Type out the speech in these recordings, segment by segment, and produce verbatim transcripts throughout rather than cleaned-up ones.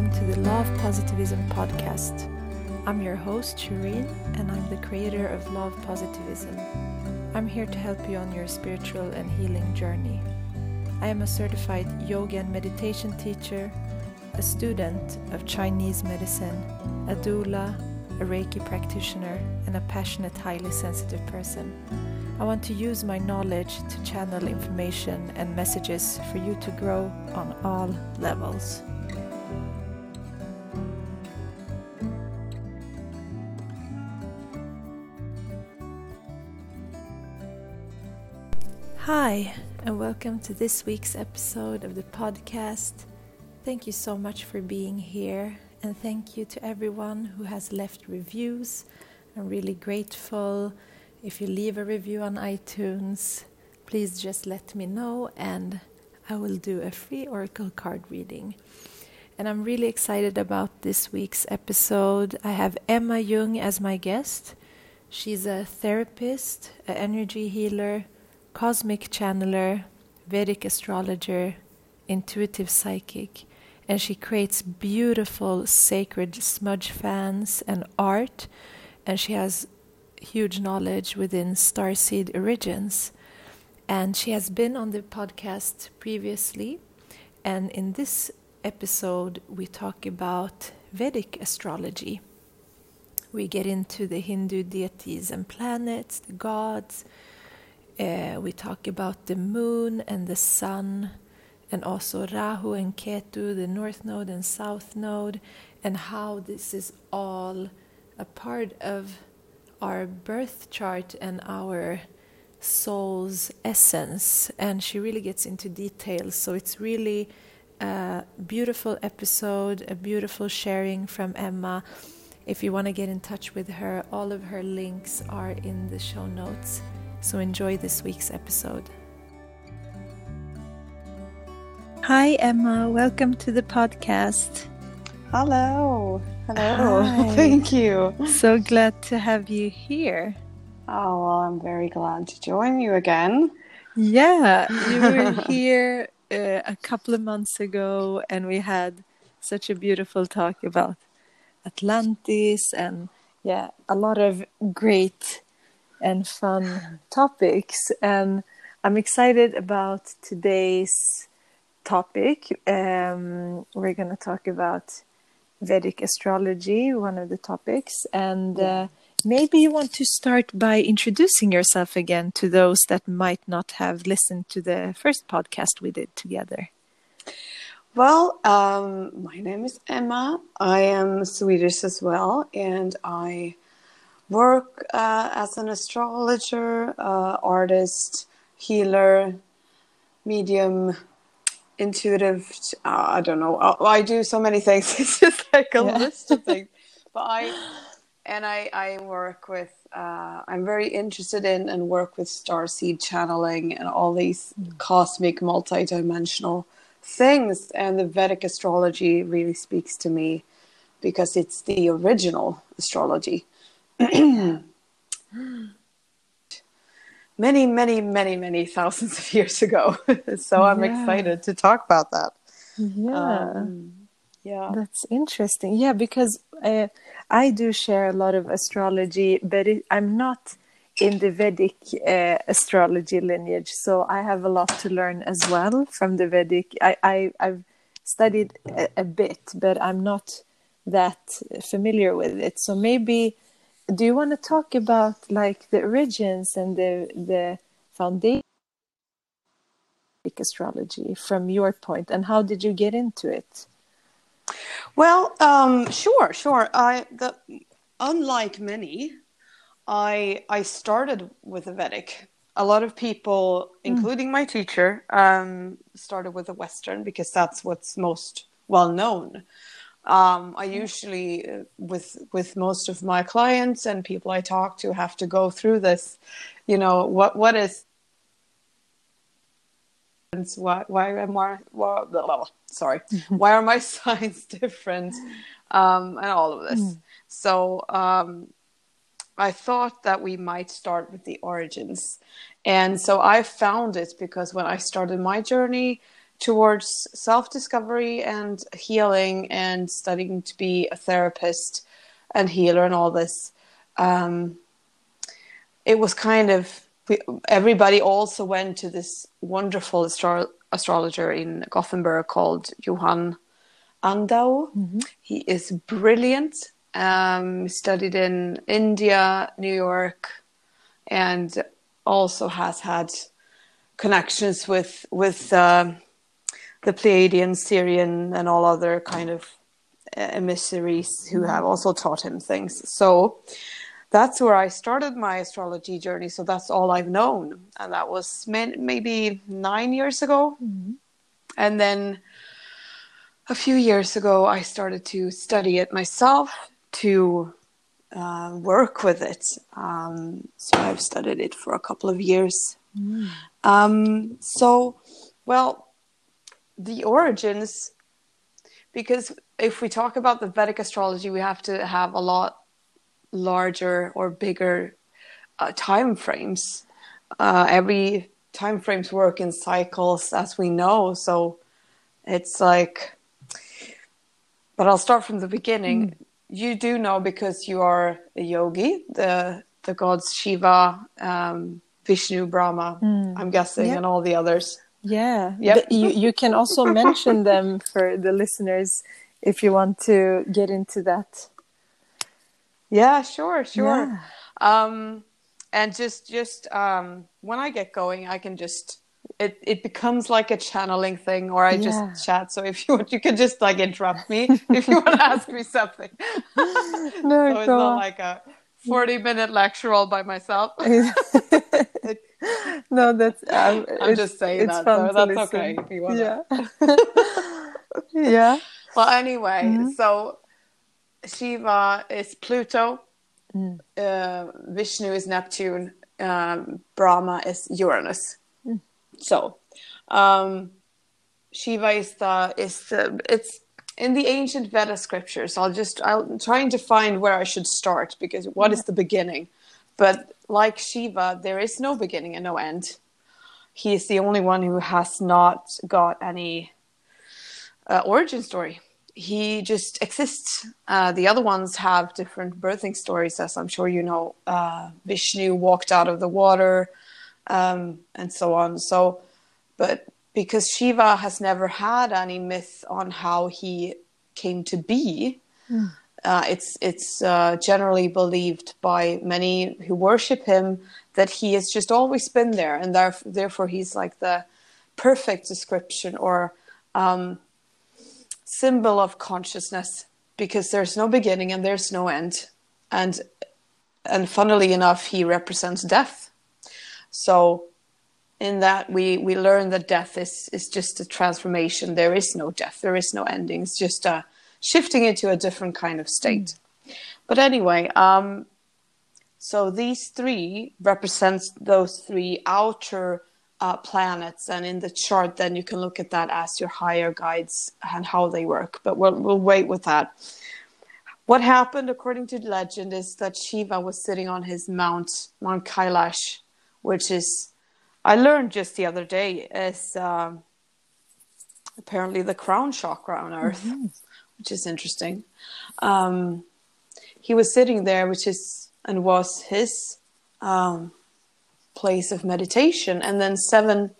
welcome to the Law of Positivism podcast. I'm your host, Shireen, and I'm the creator of Law of Positivism. I'm here to help you on your spiritual and healing journey. I am a certified yoga and meditation teacher, a student of Chinese medicine, a doula, a Reiki practitioner, and a passionate, highly sensitive person. I want to use my knowledge to channel information and messages for you to grow on all levels. Hi, and welcome to this week's episode of the podcast. Thank you so much for being here, and thank you to everyone who has left reviews. I'm really grateful. If you leave a review on iTunes, please just let me know and I will do a free oracle card reading. And I'm really excited about this week's episode. I have Emma Jung as my guest. She's a therapist, an energy healer, cosmic channeler, Vedic astrologer, intuitive psychic. And she creates beautiful sacred smudge fans and art. And she has huge knowledge within starseed origins, and she has been on the podcast previously, and in this episode we talk about Vedic astrology. We get into the Hindu deities and planets, the gods, uh, we talk about the moon and the sun, and also Rahu and Ketu, the north node and south node, and how this is all a part of our birth chart and our soul's essence. And she really gets into details, so it's really a beautiful episode, a beautiful sharing from Emma. If you want to get in touch with her, all of her links are in the show notes. So enjoy this week's episode. Hi Emma, welcome to the podcast. Hello. Hello. Hi. Thank you. So glad to have you here. Oh, well, I'm very glad to join you again. Yeah, you were here uh, a couple of months ago, and we had such a beautiful talk about Atlantis and, yeah, a lot of great and fun topics. And I'm excited about today's topic. Um, we're going to talk about Vedic astrology, one of the topics, and uh, maybe you want to start by introducing yourself again to those that might not have listened to the first podcast we did together. Well, um, my name is Emma. I am Swedish as well, and I work uh, as an astrologer, uh, artist, healer, medium, intuitive, uh, I don't know, I, I do so many things, it's just like a yeah. list of things, but I, and I, I work with, uh, I'm very interested in and work with starseed channeling and all these mm. cosmic multi-dimensional things, and the Vedic astrology really speaks to me because it's the original astrology. Many, many, many, many thousands of years ago. So I'm yeah. excited to talk about that. Yeah. Um, yeah. That's interesting. Yeah, because uh, I do share a lot of astrology, but it, I'm not in the Vedic uh, astrology lineage. So I have a lot to learn as well from the Vedic. I, I, I've studied a, a bit, but I'm not that familiar with it. So maybe... do you want to talk about like the origins and the the foundation of astrology from your point, and how did you get into it? Well, um, sure, sure. I the unlike many, I I started with the Vedic. A lot of people, including mm. my teacher, um, started with the Western because that's what's most well known. Um, I usually, uh, with with most of my clients and people I talk to, have to go through this, you know, what what is, why, why am I, why, blah, blah, sorry, why are my signs different, um, and all of this. Mm. So um, I thought that we might start with the origins. And so I found it because when I started my journey, towards self-discovery and healing and studying to be a therapist and healer and all this. Um, it was kind of, we, everybody also went to this wonderful astro- astrologer in Gothenburg called Johan Andau. Mm-hmm. He is brilliant. Um, studied in India, New York, and also has had connections with with uh, the Pleiadian, Syrian, and all other kind of emissaries who have also taught him things. So that's where I started my astrology journey. So that's all I've known, and that was maybe nine years ago. Mm-hmm. And then a few years ago, I started to study it myself, to uh, work with it. Um, so I've studied it for a couple of years. Mm. Um, so, well, the origins, because if we talk about the Vedic astrology, we have to have a lot larger or bigger uh, time frames. Uh, every time frames work in cycles, as we know. So it's like, but I'll start from the beginning. Mm. You do know, because you are a yogi, the the gods Shiva, um, Vishnu, Brahma, mm. I'm guessing, yeah. and all the others. Yeah. Yep. You, you can also mention them for the listeners if you want to get into that. Yeah, sure, sure. Yeah. Um, and just, just um, when I get going, I can just... It it becomes like a channeling thing, or I yeah. just chat. So if you want, you can just like interrupt me if you want to ask me something. No, so it's go not on. Like a forty-minute lecture all by myself. No, that's um, I'm just saying that. So that's listen. Okay. If you want yeah. That. Yeah. Well, anyway, mm-hmm. So Shiva is Pluto. Mm. Uh, Vishnu is Neptune. Um, Brahma is Uranus. So, um, Shiva is the, is the, it's in the ancient Veda scriptures. I'll just, I'm trying to find where I should start, because what yeah. is the beginning? But like Shiva, there is no beginning and no end. He is the only one who has not got any uh, origin story. He just exists. Uh, the other ones have different birthing stories, as I'm sure you know. Uh, Vishnu walked out of the water. Um, and so on. So, but because Shiva has never had any myth on how he came to be, mm. uh, it's it's uh, generally believed by many who worship him that he has just always been there, and theref- therefore he's like the perfect description or um, symbol of consciousness, because there's no beginning and there's no end, and and funnily enough, he represents death. So in that we, we learn that death is, is just a transformation. There is no death. There is no ending. It's just a shifting into a different kind of state. Mm. But anyway, um, so these three represents those three outer uh, planets. And in the chart, then you can look at that as your higher guides and how they work. But we'll, we'll wait with that. What happened, according to legend, is that Shiva was sitting on his mount, Mount Kailash, which is, I learned just the other day, is um, apparently the crown chakra on Earth, mm-hmm. which is interesting. Um, he was sitting there, which is, and was his um, place of meditation. And then seven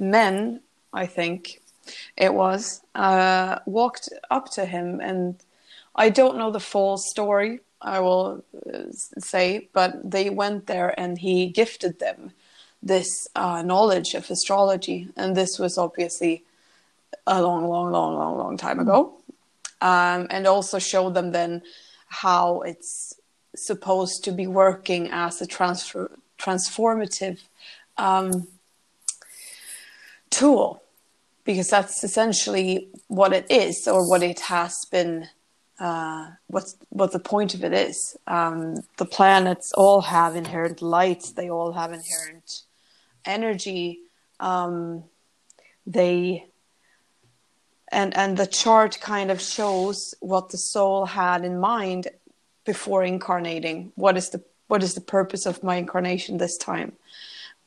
men, I think it was, uh, walked up to him. And I don't know the full story, I will say, but they went there and he gifted them this uh, knowledge of astrology. And this was obviously a long, long, long, long, long time ago. Um, and also showed them then how it's supposed to be working as a transfer- transformative um, tool, because that's essentially what it is, or what it has been. Uh, what's what the point of it is. Um, the planets all have inherent light. They all have inherent energy. Um, they and and the chart kind of shows what the soul had in mind before incarnating. What is the what is the purpose of my incarnation this time?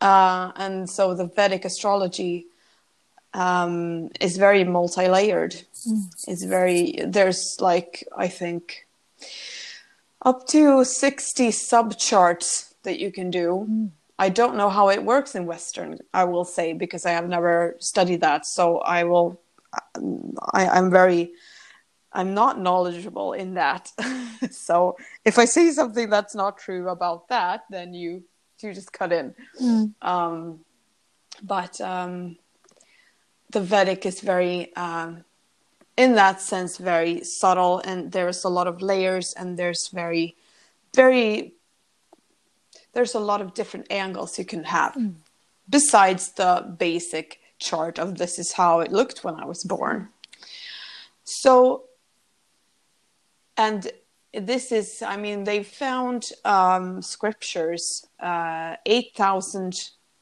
Uh, and so the Vedic astrology um, is very multi-layered. Mm. It's very, there's like, I think, up to sixty subcharts that you can do. Mm. I don't know how it works in Western, I will say, because I have never studied that. So I will, I, I'm very, I'm not knowledgeable in that. So if I say something that's not true about that, then you, you just cut in. Mm. Um, but um, the Vedic is very, um, in that sense, very subtle. And there's a lot of layers, and there's very, very... there's a lot of different angles you can have, mm. besides the basic chart of this is how it looked when I was born. So, and this is, I mean, they found um, scriptures, uh, eight thousand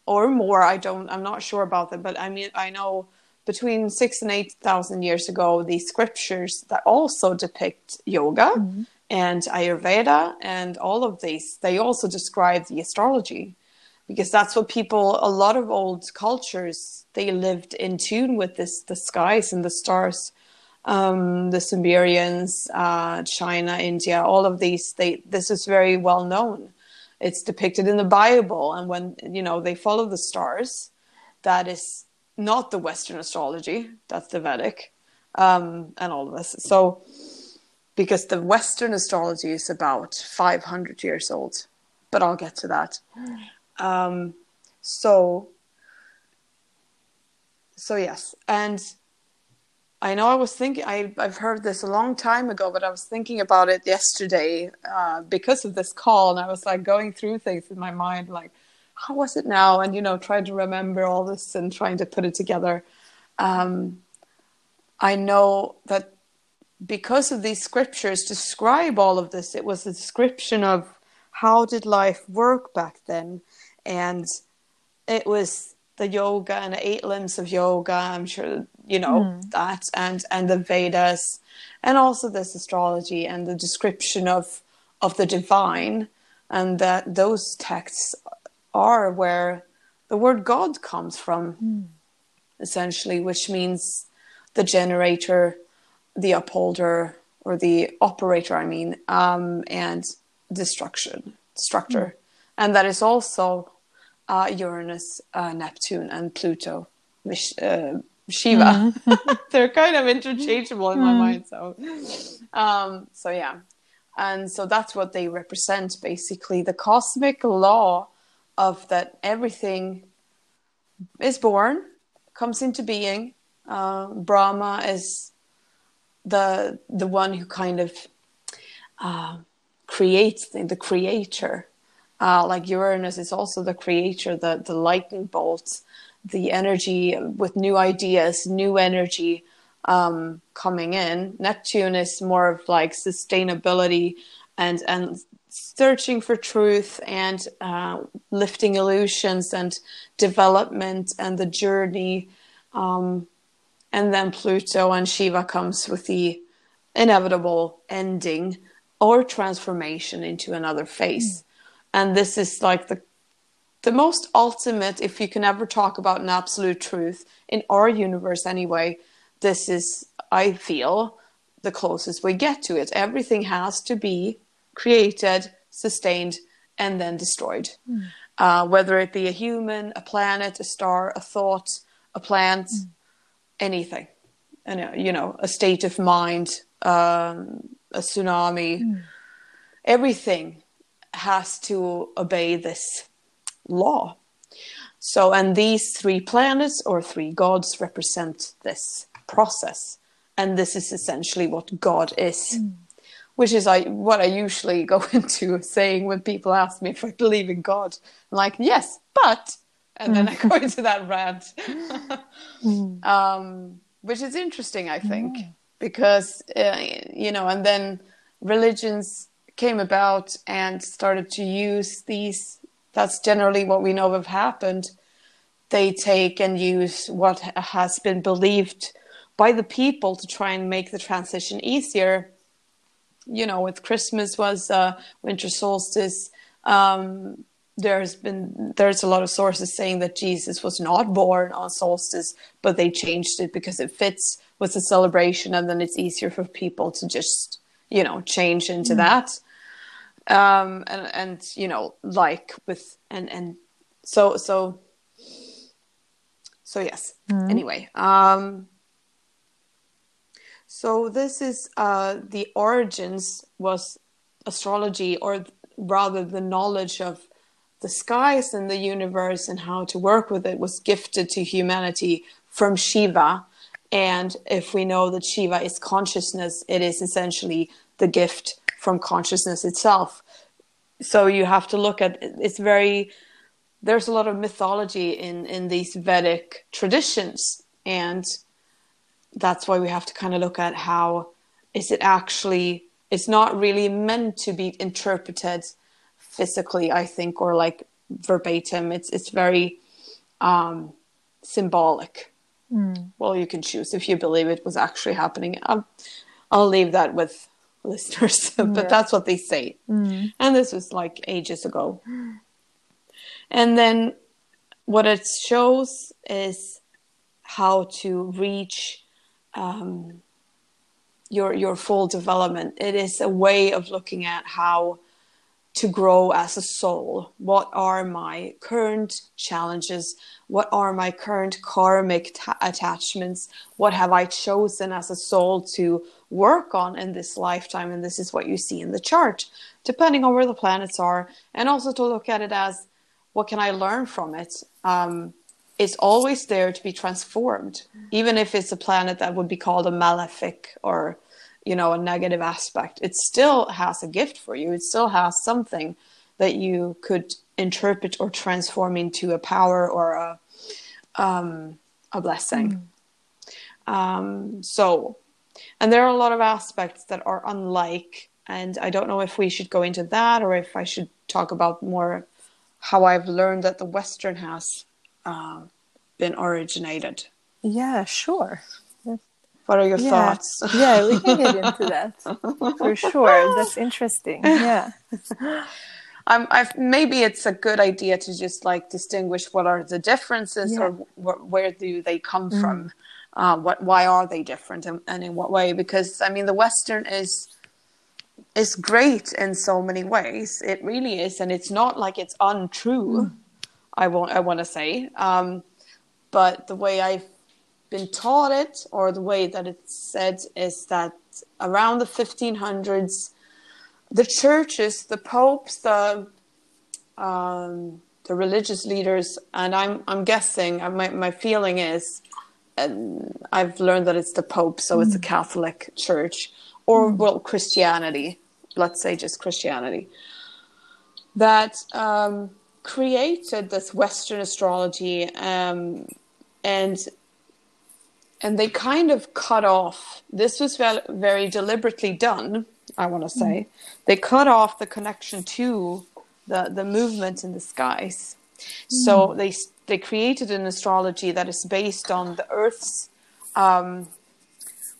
or more. I don't, I'm not sure about them, but I mean, I know between six and eight thousand years ago, the scriptures that also depict yoga, mm-hmm. and Ayurveda and all of these, they also describe the astrology, because that's what people, a lot of old cultures, they lived in tune with this, the skies and the stars, um, the Sumerians, uh, China, India, all of these, they, this is very well known. It's depicted in the Bible. And when, you know, they follow the stars, that is not the Western astrology, that's the Vedic, um, and all of this. So, because the Western astrology is about five hundred years old, but I'll get to that. Um, so, so yes. And I know I was thinking, I, I've heard this a long time ago, but I was thinking about it yesterday uh, because of this call. And I was like going through things in my mind, like, how was it now? And, you know, trying to remember all this and trying to put it together. Um, I know that, because of these scriptures describe all of this, it was a description of how did life work back then. And it was the yoga and the eight limbs of yoga, I'm sure you know mm. that, and, and the Vedas, and also this astrology and the description of, of the divine. And that those texts are where the word God comes from, mm. essentially, which means the generator, the upholder, or the operator, I mean, um, and destruction, destructor. Mm. And that is also uh, Uranus, uh, Neptune, and Pluto, Vish, uh, Shiva. Mm. They're kind of interchangeable in mm. my mind. So, um, so yeah. And so that's what they represent, basically. The cosmic law of that everything is born, comes into being. Uh, Brahma is... the the one who kind of uh, creates the, the creator, uh, like Uranus is also the creator, the the lightning bolt, the energy with new ideas, new energy um, coming in. Neptune is more of like sustainability and and searching for truth and uh, lifting illusions and development and the journey. Um, And then Pluto and Shiva comes with the inevitable ending or transformation into another phase. Mm. And this is like the the most ultimate, if you can ever talk about an absolute truth, in our universe anyway, this is, I feel, the closest we get to it. Everything has to be created, sustained, and then destroyed. Mm. Uh, whether it be a human, a planet, a star, a thought, a plant... Mm. Anything, and you know, a state of mind, um, a tsunami, mm. everything has to obey this law. So, and these three planets or three gods represent this process, and this is essentially what God is, mm. which is I what I usually go into saying when people ask me if I believe in God. I'm like, yes, but. And then I go into that rant, um, which is interesting, I think, yeah. because, uh, you know, and then religions came about and started to use these. That's generally what we know have happened. They take and use what has been believed by the people to try and make the transition easier. You know, with Christmas was uh, winter solstice, um, There's been there's a lot of sources saying that Jesus was not born on solstice, but they changed it because it fits with the celebration, and then it's easier for people to just, you know, change into mm. that. Um, and, and, you know, like with, and, and so, so, so yes, mm. anyway. Um, so this is, uh, the origins was astrology, or rather the knowledge of the skies and the universe and how to work with it was gifted to humanity from Shiva. And if we know that Shiva is consciousness, it is essentially the gift from consciousness itself. So you have to look at it's very there's a lot of mythology in in these Vedic traditions, and that's why we have to kind of look at how is it actually it's not really meant to be interpreted physically, I think, or like verbatim. It's it's very um symbolic. Mm. Well, you can choose if you believe it was actually happening. I'll, I'll leave that with listeners, but yeah. That's what they say. Mm. And this was like ages ago. And then what it shows is how to reach um, your your full development. It is a way of looking at how to grow as a soul. What are my current challenges? What are my current karmic ta- attachments? What have I chosen as a soul to work on in this lifetime? And this is what you see in the chart, depending on where the planets are. And also to look at it as, what can I learn from it? Um, it's always there to be transformed, even if it's a planet that would be called a malefic or, you know, a negative aspect. It still has a gift for you. It still has something that you could interpret or transform into a power or a um, a blessing. Mm. Um, so, and there are a lot of aspects that are unlike, and I don't know if we should go into that or if I should talk about more how I've learned that the Western has uh, been originated. Yeah, sure. What are your yeah. thoughts? Yeah, we can get into that for sure. That's interesting. Yeah, um, I've, maybe it's a good idea to just like distinguish what are the differences yeah. or wh- where do they come mm. from? Uh, what, why are they different, and, and in what way? Because I mean, the Western is is great in so many ways. It really is, and it's not like it's untrue. Mm. I won't. I want to say, um, but the way I've been taught it, or the way that it's said, is that around the fifteen hundreds, the churches, the popes, the um, the religious leaders, and I'm I'm guessing, my my feeling is, and I've learned that it's the Pope, so mm. it's the Catholic Church, or mm. well, Christianity, let's say just Christianity, that um, created this Western astrology, um, and. And they kind of cut off. This was very deliberately done, I want to say. Mm. They cut off the connection to the, the movement in the skies. Mm. So they they created an astrology that is based on the Earth's. Um,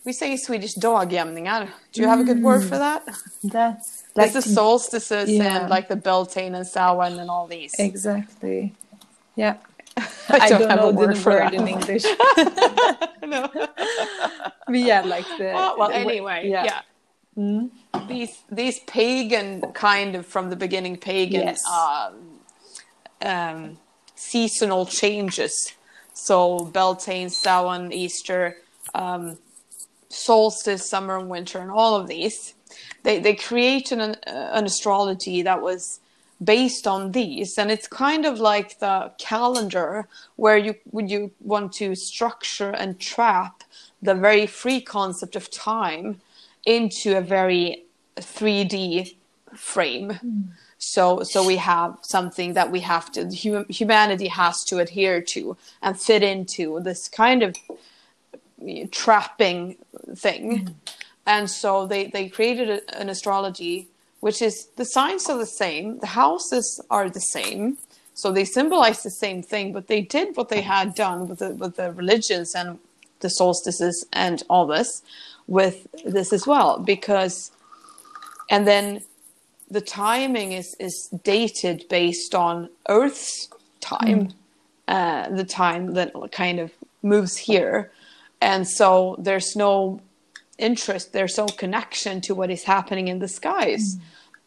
we say Swedish dagjämningar. Do you have a good word for that? That's like the solstices yeah. and like the Beltane and Samhain and all these. Exactly. Yeah. I don't, I don't have know a word the for word that. In English. No. But yeah, like the... Oh, well, the, anyway, yeah. yeah. Mm. These these pagan, kind of from the beginning, pagan yes. um, um, seasonal changes. So Beltane, Samhain, Easter, um, solstice, summer and winter, and all of these. They, they created an, uh, an astrology that was... based on these, and it's kind of like the calendar where you when you want to structure and trap the very free concept of time into a very three D frame. Mm. So, so we have something that we have to hum, humanity has to adhere to and fit into this kind of trapping thing, mm. and so they they created a, an astrology. Which is the signs are the same, the houses are the same, so they symbolize the same thing. But they did what they had done with the, with the religions and the solstices and all this, with this as well. Because, and then the timing is, is dated based on Earth's time, mm. uh, the time that kind of moves here. And so there's no interest, there's no connection to what is happening in the skies. Mm.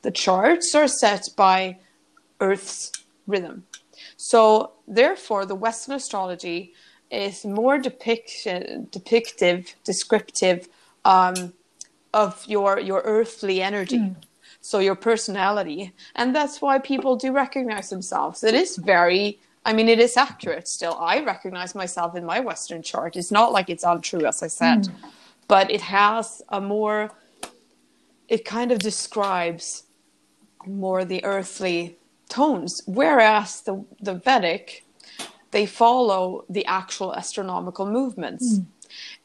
The charts are set by Earth's rhythm. So therefore, the Western astrology is more depiction, depictive, descriptive um, of your, your earthly energy. Mm. So your personality. And that's why people do recognize themselves. It is very, I mean, it is accurate still. I recognize myself in my Western chart. It's not like it's untrue, as I said. Mm. But it has a more, it kind of describes more the earthly tones. Whereas the, the Vedic, they follow the actual astronomical movements. Mm.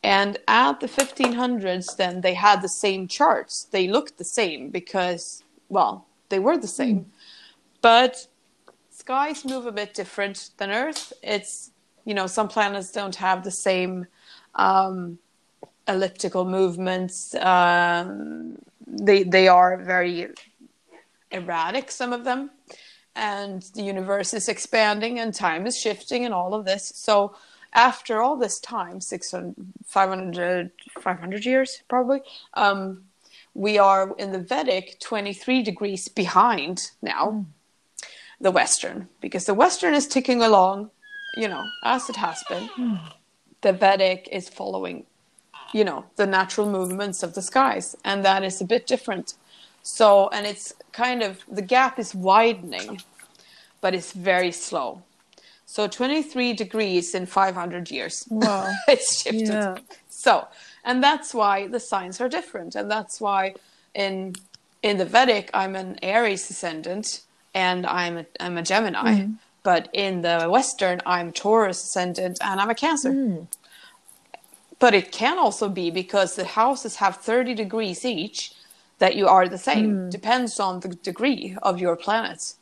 And at the fifteen hundreds, then they had the same charts. They looked the same because, well, they were the same. Mm. But skies move a bit different than Earth. It's, you know, some planets don't have the same um, elliptical movements. Um, they they are very erratic, some of them. And the universe is expanding and time is shifting and all of this. So after all this time, six hundred, five hundred, five hundred years probably, um, we are in the Vedic twenty-three degrees behind now mm. the Western, because the Western is ticking along, you know, as it has been. Mm. The Vedic is following, you know, the natural movements of the skies, and that is a bit different. So, and it's kind of, the gap is widening, but it's very slow. So twenty-three degrees in five hundred years. Wow. It's shifted. Yeah. So, and that's why the signs are different. And that's why in in the Vedic, I'm an Aries ascendant and I'm a, I'm a Gemini. Mm. But in the Western, I'm Taurus ascendant and I'm a Cancer. Mm. But it can also be because the houses have thirty degrees each that you are the same. Mm. Depends on the degree of your planets.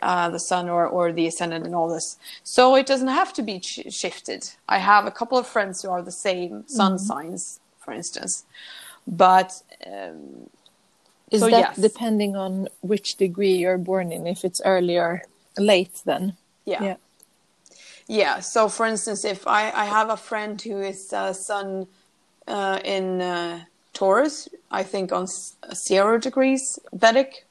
Uh, the sun or, or the ascendant and all this. So it doesn't have to be ch- shifted. I have a couple of friends who are the same sun mm-hmm. signs, for instance. But um, is so, that yes. depending on which degree you're born in, if it's early or late then? Yeah. Yeah. Yeah. So for instance, if I, I have a friend who is uh, sun uh, in uh, Taurus, I think on s- zero degrees Vedic,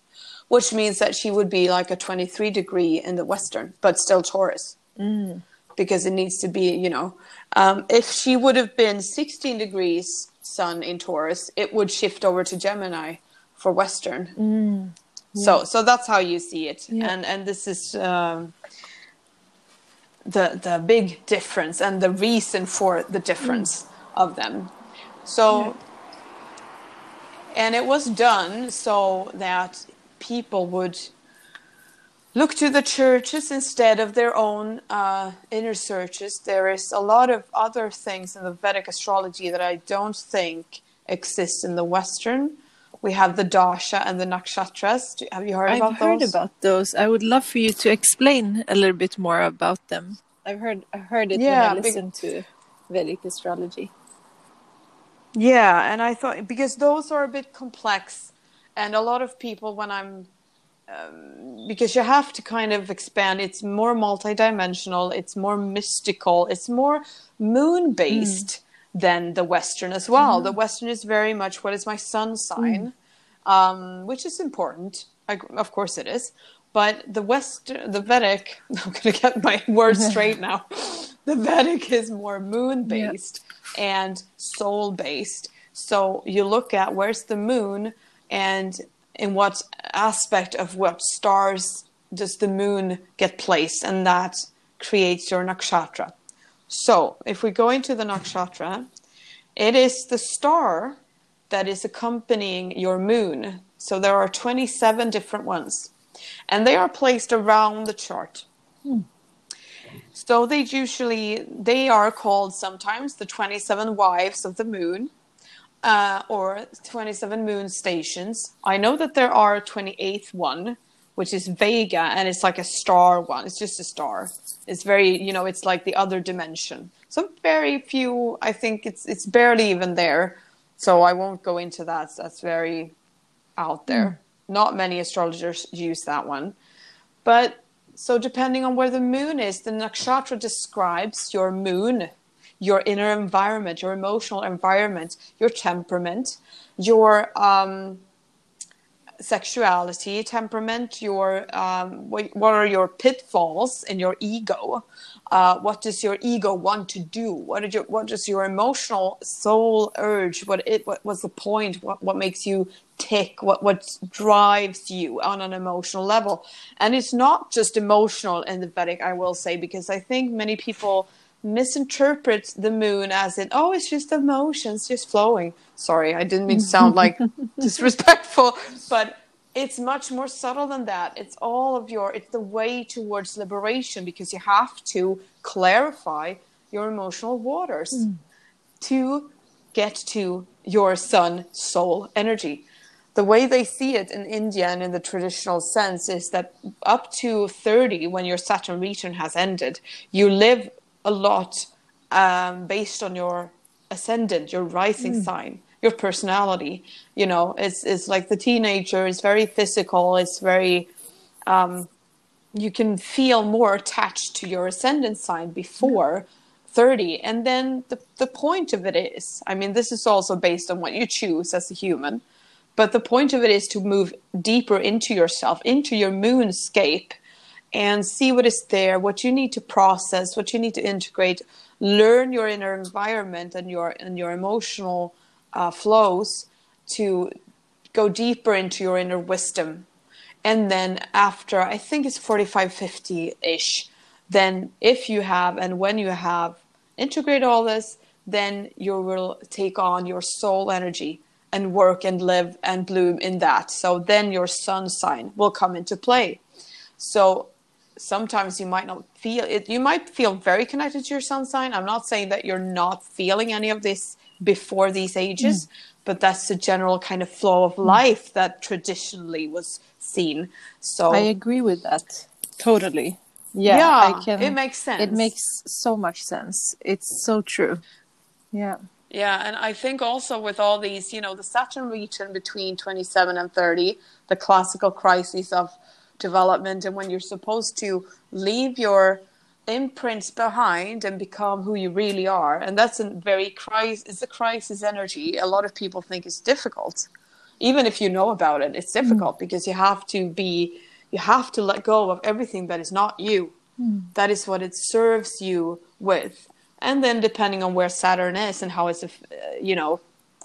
which means that she would be like a twenty-three degree in the Western, but still Taurus. Mm. Because it needs to be, you know, um, if she would have been sixteen degrees sun in Taurus, it would shift over to Gemini for Western. Mm. Yeah. So so that's how you see it. Yeah. And and this is um, the, the big difference and the reason for the difference mm. of them. So, yeah. And it was done so that people would look to the churches instead of their own uh, inner searches. There is a lot of other things in the Vedic astrology that I don't think exist in the Western. We have the Dasha and the Nakshatras. Do, have you heard I've about heard those? I've heard about those. I would love for you to explain a little bit more about them. I've heard I heard it yeah, when I listened be- to Vedic astrology. Yeah, and I thought, because those are a bit complex. And a lot of people, when I'm, um, because you have to kind of expand, it's more multidimensional, it's more mystical, it's more moon-based mm. than the Western as well. Mm. The Western is very much, what is my sun sign, mm. um, which is important. I, of course it is. But the Western, the Vedic, I'm going to get my words straight now. The Vedic is more moon-based yeah. and soul-based. So you look at where's the moon, and in what aspect of what stars does the moon get placed, and that creates your nakshatra. So if we go into the nakshatra, it is the star that is accompanying your moon. So there are twenty-seven different ones, and they are placed around the chart. Hmm. So they usually, they are called sometimes the twenty-seven wives of the moon. Uh, or twenty-seven moon stations. I know that there are a twenty-eighth one, which is Vega, and it's like a star one. It's just a star. It's very, you know, it's like the other dimension. So very few, I think it's it's barely even there. So I won't go into that. That's very out there. Mm. Not many astrologers use that one. But so depending on where the moon is, the nakshatra describes your moon, your inner environment, your emotional environment, your temperament, your um, sexuality, temperament, your um, what, what are your pitfalls in your ego? Uh, what does your ego want to do? What did your what does your emotional soul urge? What it what was the point? What what makes you tick? What what drives you on an emotional level? And it's not just emotional in the Vedic, I will say, because I think many people misinterpret the moon as in, oh, it's just emotions just flowing. Sorry, I didn't mean to sound like disrespectful, but it's much more subtle than that. It's all of your, it's the way towards liberation, because you have to clarify your emotional waters mm. to get to your sun soul energy. The way they see it in India and in the traditional sense is that up to thirty, when your Saturn return has ended, you live a lot um, based on your ascendant, your rising mm. sign. Your personality, you know, it's it's like the teenager. It's very physical. It's very, um, you can feel more attached to your ascendant sign before thirty, and then the the point of it is, I mean, this is also based on what you choose as a human, but the point of it is to move deeper into yourself, into your moonscape, and see what is there, what you need to process, what you need to integrate, learn your inner environment and your and your emotional. Uh, flows to go deeper into your inner wisdom. And then after, I think it's forty-five, fifty-ish, then if you have and when you have integrate all this, then you will take on your soul energy and work and live and bloom in that. So then your sun sign will come into play. So sometimes you might not feel it. You might feel very connected to your sun sign. I'm not saying that you're not feeling any of this before these ages, mm. but that's the general kind of flow of life that traditionally was seen. So I agree with that totally. Yeah, yeah I can, it makes sense. It makes so much sense. It's so true. Yeah, yeah, and I think also with all these, you know, the Saturn return between twenty-seven and thirty, the classical crises of development, and when you're supposed to leave your imprints behind and become who you really are, and that's a very crisis. It's a crisis energy. A lot of people think it's difficult, even if you know about it. It's difficult mm. because you have to be, you have to let go of everything that is not you. Mm. That is what it serves you with, and then depending on where Saturn is and how it's, you know,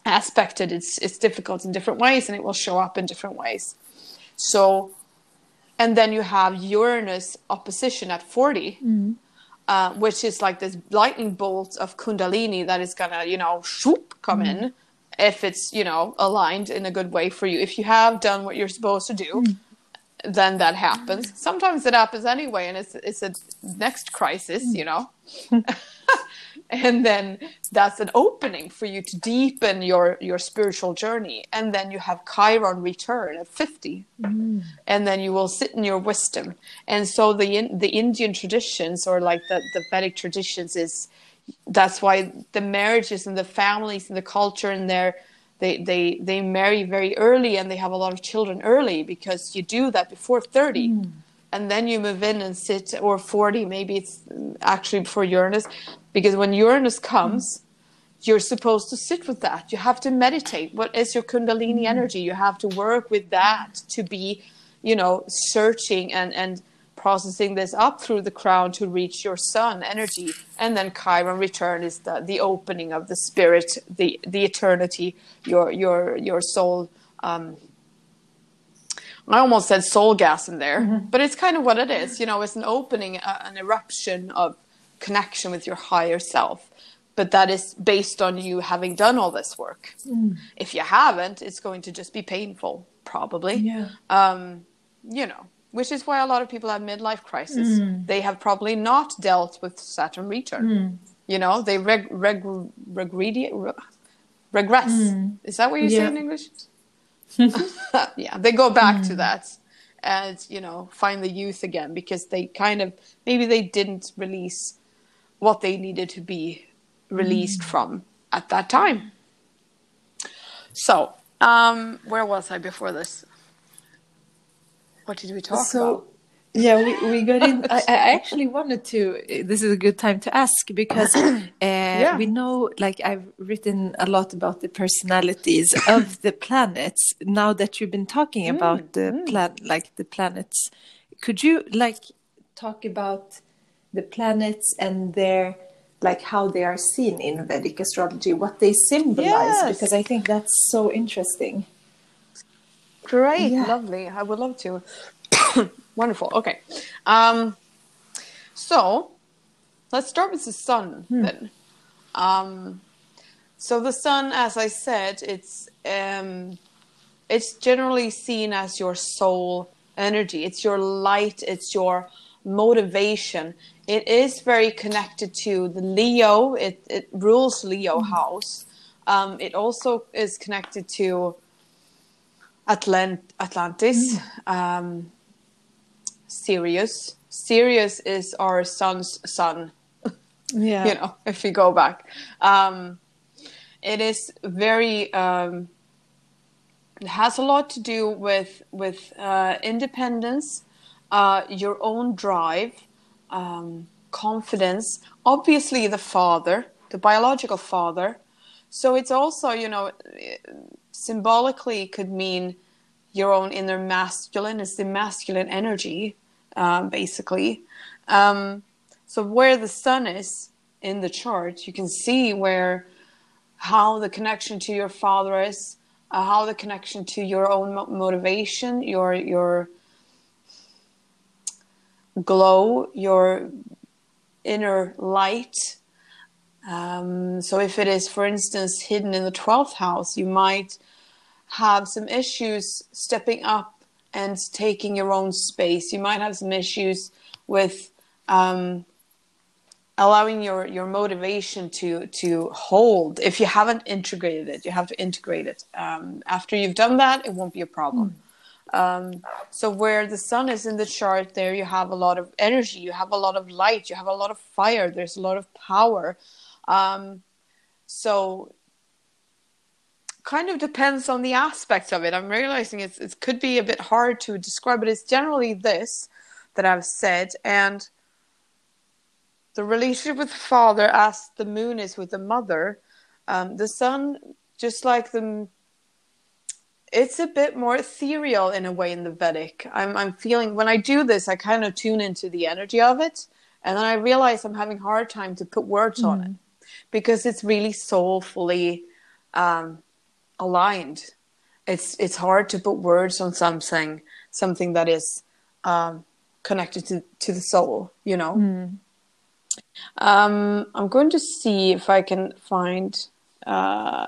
aspected, it's it's difficult in different ways, and it will show up in different ways. So. And then you have Uranus opposition at forty, mm. uh, which is like this lightning bolt of Kundalini that is going to, you know, shoop, come mm. in if it's, you know, aligned in a good way for you. If you have done what you're supposed to do, mm. then that happens. Sometimes it happens anyway, and it's it's a next crisis, mm. you know. And then that's an opening for you to deepen your, your spiritual journey. And then you have Chiron return at fifty. Mm. And then you will sit in your wisdom. And so the the Indian traditions, or like the, the Vedic traditions, is that's why the marriages and the families and the culture and their they, they, they marry very early, and they have a lot of children early, because you do that before thirty. Mm. And then you move in and sit, or forty, maybe it's actually before Uranus, because when Uranus comes, mm. you're supposed to sit with that. You have to meditate. What is your Kundalini mm. energy? You have to work with that to be, you know, searching and, and processing this up through the crown to reach your sun energy. And then Chiron return is the, the opening of the spirit, the, the eternity, your, your, your soul, um, I almost said soul gas in there, mm-hmm. but it's kind of what it is. You know, it's an opening, uh, an eruption of connection with your higher self. But that is based on you having done all this work. Mm. If you haven't, it's going to just be painful, probably. Yeah. Um, you know, which is why a lot of people have midlife crisis. Mm. They have probably not dealt with Saturn return. Mm. You know, they reg- reg- reg- reg- regress. Mm. Is that what you yeah. say in English? Yeah, they go back mm. to that, and you know, find the youth again, because they kind of maybe they didn't release what they needed to be released mm. from at that time. So um where was I before this? What did we talk so, about? Yeah, we, we got in. I, I actually wanted to, this is a good time to ask because uh, yeah. we know, like I've written a lot about the personalities of the planets. Now that you've been talking mm, about the mm. plan, like the planets, could you like talk about the planets and their, like how they are seen in Vedic astrology, what they symbolize, yes. because I think that's so interesting. Great, yeah. lovely. I would love to. Wonderful. Okay. Um, so let's start with the sun hmm. then. Um, so the sun, as I said, it's um, it's generally seen as your soul energy. It's your light. It's your motivation. It is very connected to the Leo. It, it rules Leo hmm. house. Um, it also is connected to Atlant- Atlantis. Hmm. Um, Sirius. Sirius is our sun's sun. Yeah. You know, if we go back. Um, it is very, um, it has a lot to do with, with uh, independence, uh, your own drive, um, confidence, obviously the father, the biological father. So it's also, you know, symbolically could mean your own inner masculine. It's the masculine energy. Um, basically. Um, so where the sun is in the chart, you can see where, how the connection to your father is, uh, how the connection to your own mo- motivation, your, your glow, your inner light. Um, so if it is, for instance, hidden in the twelfth house, you might have some issues stepping up and taking your own space. You might have some issues with um, allowing your, your motivation to, to hold. If you haven't integrated it, you have to integrate it. Um, after you've done that, it won't be a problem. Mm. Um, so where the sun is in the chart, there you have a lot of energy, you have a lot of light, you have a lot of fire, there's a lot of power. Um, so... kind of depends on the aspect of it. I'm realizing it's, it could be a bit hard to describe, but it's generally this that I've said. And the relationship with the father, as the moon is with the mother, um, the sun, just like the, it's a bit more ethereal in a way in the Vedic. I'm, I'm feeling when I do this, I kind of tune into the energy of it. And then I realize I'm having a hard time to put words mm. on it because it's really soulfully, um, aligned. It's it's hard to put words on something something that is um, connected to, to the soul, you know. Mm. Um, I'm going to see if I can find uh,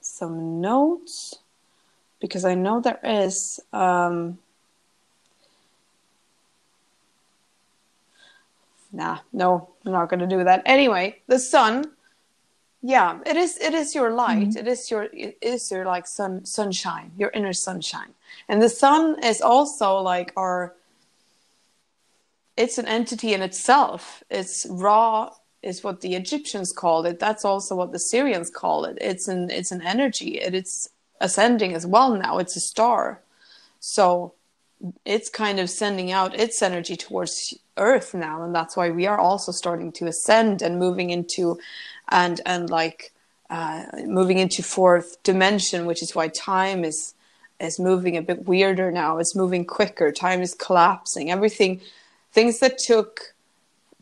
some notes because I know there is. Um... Nah, no, I'm not going to do that. Anyway, the sun. Yeah, it is. It is your light. Mm-hmm. It is your. It is your like sun, sunshine. Your inner sunshine, and the sun is also like our. It's an entity in itself. It's Ra is what the Egyptians called it. That's also what the Syrians call it. It's an. It's an energy. It, it's ascending as well now. It's a star, so it's kind of sending out its energy towards Earth now, and that's why we are also starting to ascend and moving into. And and like uh, moving into fourth dimension, which is why time is is moving a bit weirder now. It's moving quicker. Time is collapsing. Everything, things that took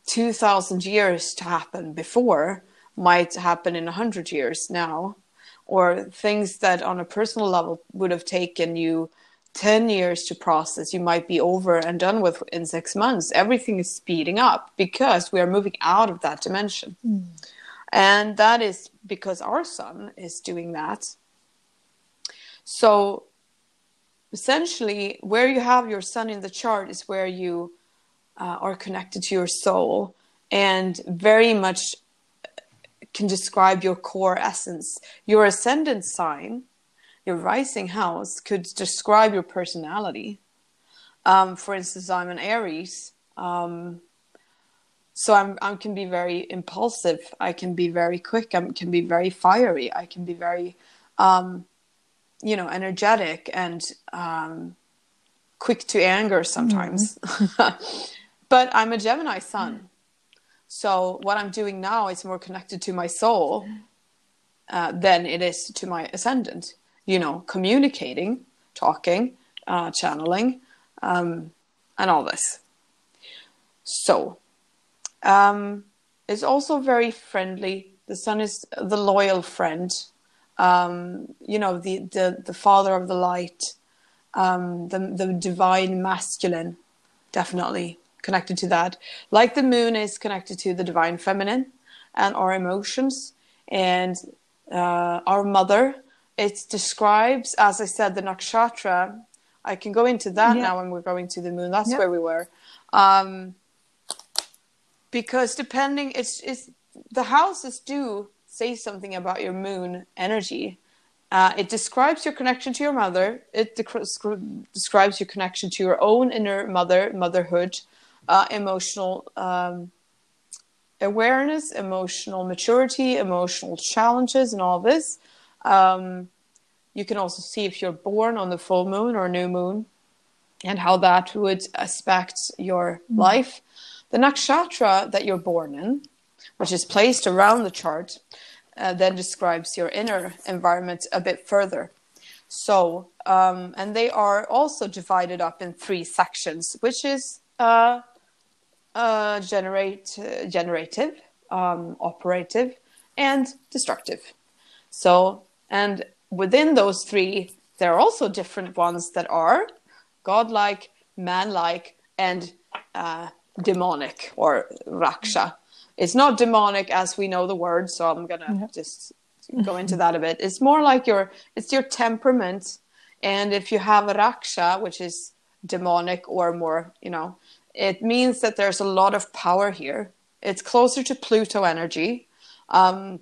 two thousand years to happen before might happen in a hundred years now, or things that on a personal level would have taken you ten years to process, you might be over and done with in six months. Everything is speeding up because we are moving out of that dimension. Mm. And that is because our sun is doing that. So essentially, where you have your sun in the chart is where you uh, are connected to your soul and very much can describe your core essence. Your ascendant sign, your rising house, could describe your personality. Um, for instance, I'm an Aries. Um, So I'm, I can be very impulsive. I can be very quick. I can be very fiery. I can be very, um, you know, energetic and um, quick to anger sometimes. Mm-hmm. But I'm a Gemini sun. Mm-hmm. So what I'm doing now is more connected to my soul uh, than it is to my ascendant. You know, communicating, talking, uh, channeling, um, and all this. So um, it's also very friendly. The sun is the loyal friend. Um, you know, the, the, the father of the light, um, the, the divine masculine, definitely connected to that. Like the moon is connected to the divine feminine and our emotions and uh, our mother. It describes, as I said, the nakshatra. I can go into that yeah. now when we're going to the moon. That's yeah. where we were. Um, because depending, it's, it's the houses do say something about your moon energy. Uh, it describes your connection to your mother. It de- describes your connection to your own inner mother, motherhood, uh, emotional um, awareness, emotional maturity, emotional challenges, and all this. Um, you can also see if you're born on the full moon or new moon and how that would affect your mm. life. The nakshatra that you're born in, which is placed around the chart, uh, then describes your inner environment a bit further. So, um, and they are also divided up in three sections, which is uh, uh, generate, uh, generative, um, operative, and destructive. So, and within those three, there are also different ones that are godlike, manlike, and uh, demonic or raksha. It's not demonic as we know the word, so I'm going to yeah. just go into that a bit. It's more like your, it's your temperament. And if you have a raksha, which is demonic or more, you know, it means that there's a lot of power here. It's closer to Pluto energy. Um,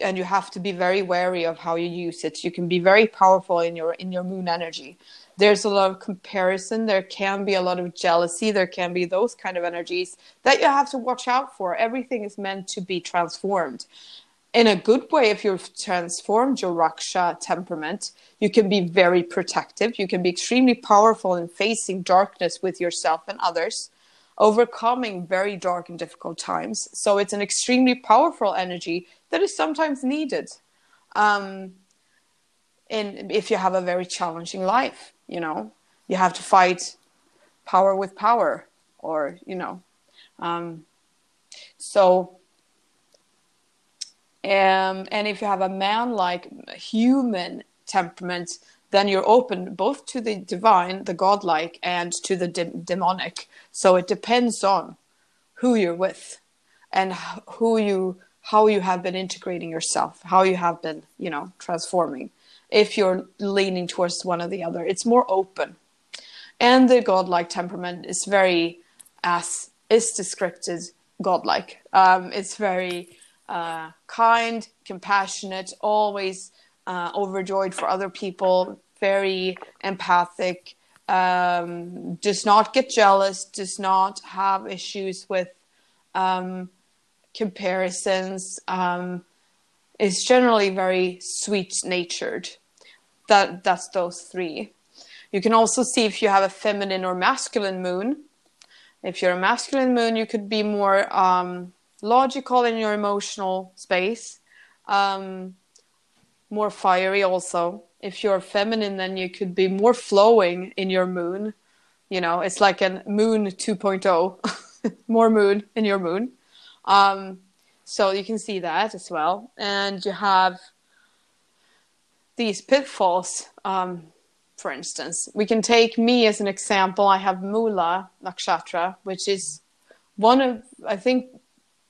and you have to be very wary of how you use it. You can be very powerful in your, in your moon energy. There's a lot of comparison. There can be a lot of jealousy. There can be those kind of energies that you have to watch out for. Everything is meant to be transformed. In a good way, if you've transformed your raksha temperament, you can be very protective. You can be extremely powerful in facing darkness with yourself and others, overcoming very dark and difficult times. So it's an extremely powerful energy that is sometimes needed. Um, in, if you have a very challenging life. You know, you have to fight power with power, or, you know, um, so, um, and if you have a man-like human temperament, then you're open both to the divine, the godlike, and to the de- demonic. So it depends on who you're with and who you, how you have been integrating yourself, how you have been, you know, transforming. If you're leaning towards one or the other, it's more open. And the godlike temperament is very, as is described, godlike. Um, it's very uh, kind, compassionate, always uh, overjoyed for other people, very empathic, um, does not get jealous, does not have issues with um, comparisons, um, is generally very sweet-natured. That that's those three. You can also see if you have a feminine or masculine moon. If you're a masculine moon, you could be more um, logical in your emotional space, um, more fiery also. If you're feminine, then you could be more flowing in your moon. You know, it's like a moon two point oh, more moon in your moon. Um, so you can see that as well. And you have these pitfalls, um, for instance. We can take me as an example. I have Mula Nakshatra, which is one of, I think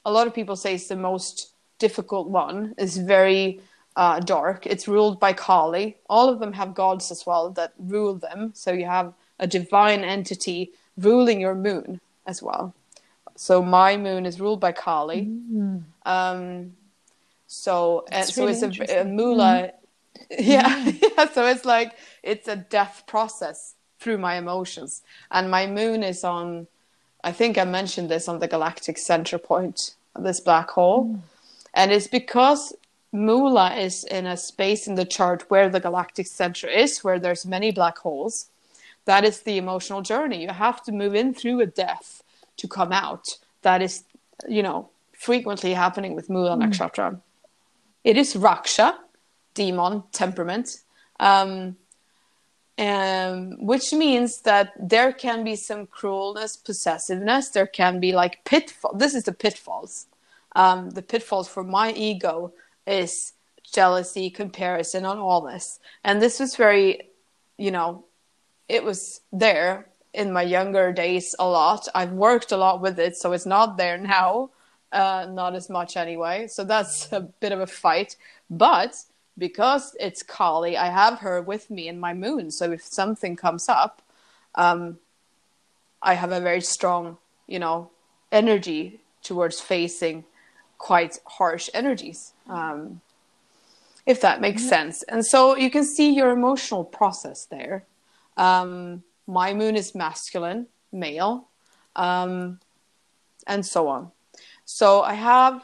a lot of people say it's the most difficult one. It's very uh, dark. It's ruled by Kali. All of them have gods as well that rule them. So you have a divine entity ruling your moon as well. So my moon is ruled by Kali. Mm. Um, so, and so really it's a, a Mula... Mm. Yeah, yeah, so it's like, it's a death process through my emotions. And my moon is on, I think I mentioned this, on the galactic center point of this black hole. Mm. And it's because Mula is in a space in the chart where the galactic center is, where there's many black holes, That is the emotional journey. You have to move in through a death to come out. That is, you know, frequently happening with Mula mm. Nakshatra. It is Raksha, demon, temperament, um, um, which means that there can be some cruelness, possessiveness. There can be like pitfall. This is the pitfalls. Um, the pitfalls for my ego is jealousy, comparison, on all this. And this was very, you know, it was there in my younger days a lot. I've worked a lot with it, so it's not there now. Uh, not as much anyway. So that's a bit of a fight. But because it's Kali, I have her with me in my moon. So if something comes up, um, I have a very strong, you know, energy towards facing quite harsh energies. Um, if that makes mm-hmm. sense. And so you can see your emotional process there. Um, my moon is masculine, male, um, and so on. So I have,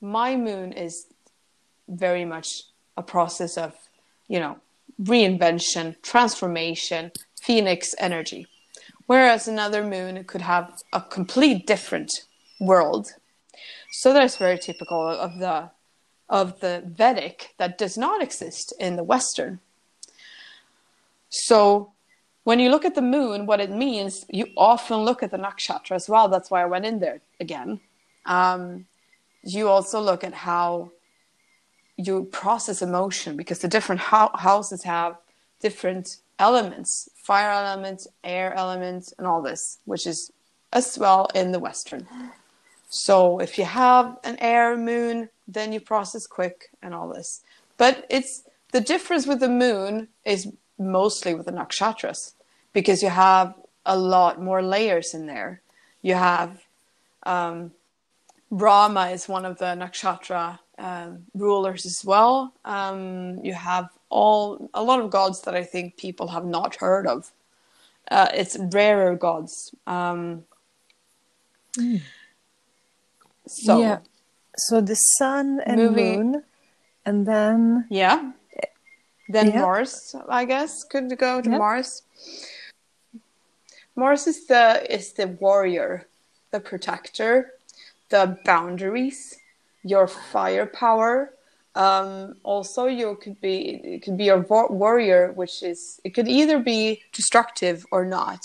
my moon is very much a process of, you know, reinvention, transformation, phoenix energy. Whereas another moon could have a complete different world. So that's very typical of the, of the Vedic that does not exist in the Western. So when you look at the moon, what it means, you often look at the nakshatra as well. That's why I went in there again. Um, you also look at how you process emotion, because the different ho- houses have different elements, fire element, air element, and all this, which is as well in the Western. So if you have an air moon, then you process quick and all this. But it's the difference with the moon is mostly with the nakshatras, because you have a lot more layers in there. You have um, Brahma is one of the nakshatra uh, rulers as well. Um, you have all a lot of gods that I think people have not heard of. Uh, it's rarer gods. Um, mm. So, yeah. So the sun and movie. moon, and then yeah. Then yeah. Mars, I guess, could go to yeah. Mars. Mars is the is the warrior, the protector, the boundaries, your firepower. Um, also, you could be it could be a warrior, which is it could either be destructive or not,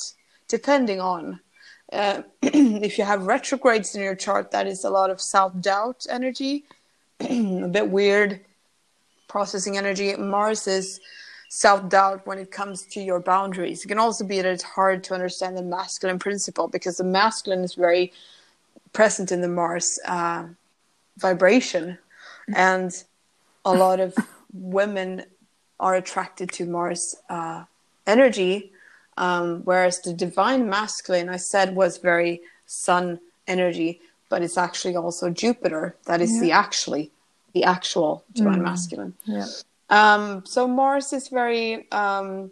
depending on uh, if you have retrogrades in your chart. That is a lot of self-doubt energy, a bit weird. Processing energy. Mars is self-doubt when it comes to your boundaries. It can also be that it's hard to understand the masculine principle, because the masculine is very present in the Mars uh, vibration, and a lot of women are attracted to Mars uh, energy, um, whereas the divine masculine, I said, was very sun energy, but it's actually also Jupiter that is yeah. the actually the actual divine mm. masculine. Yeah. Um, so Mars is very, um,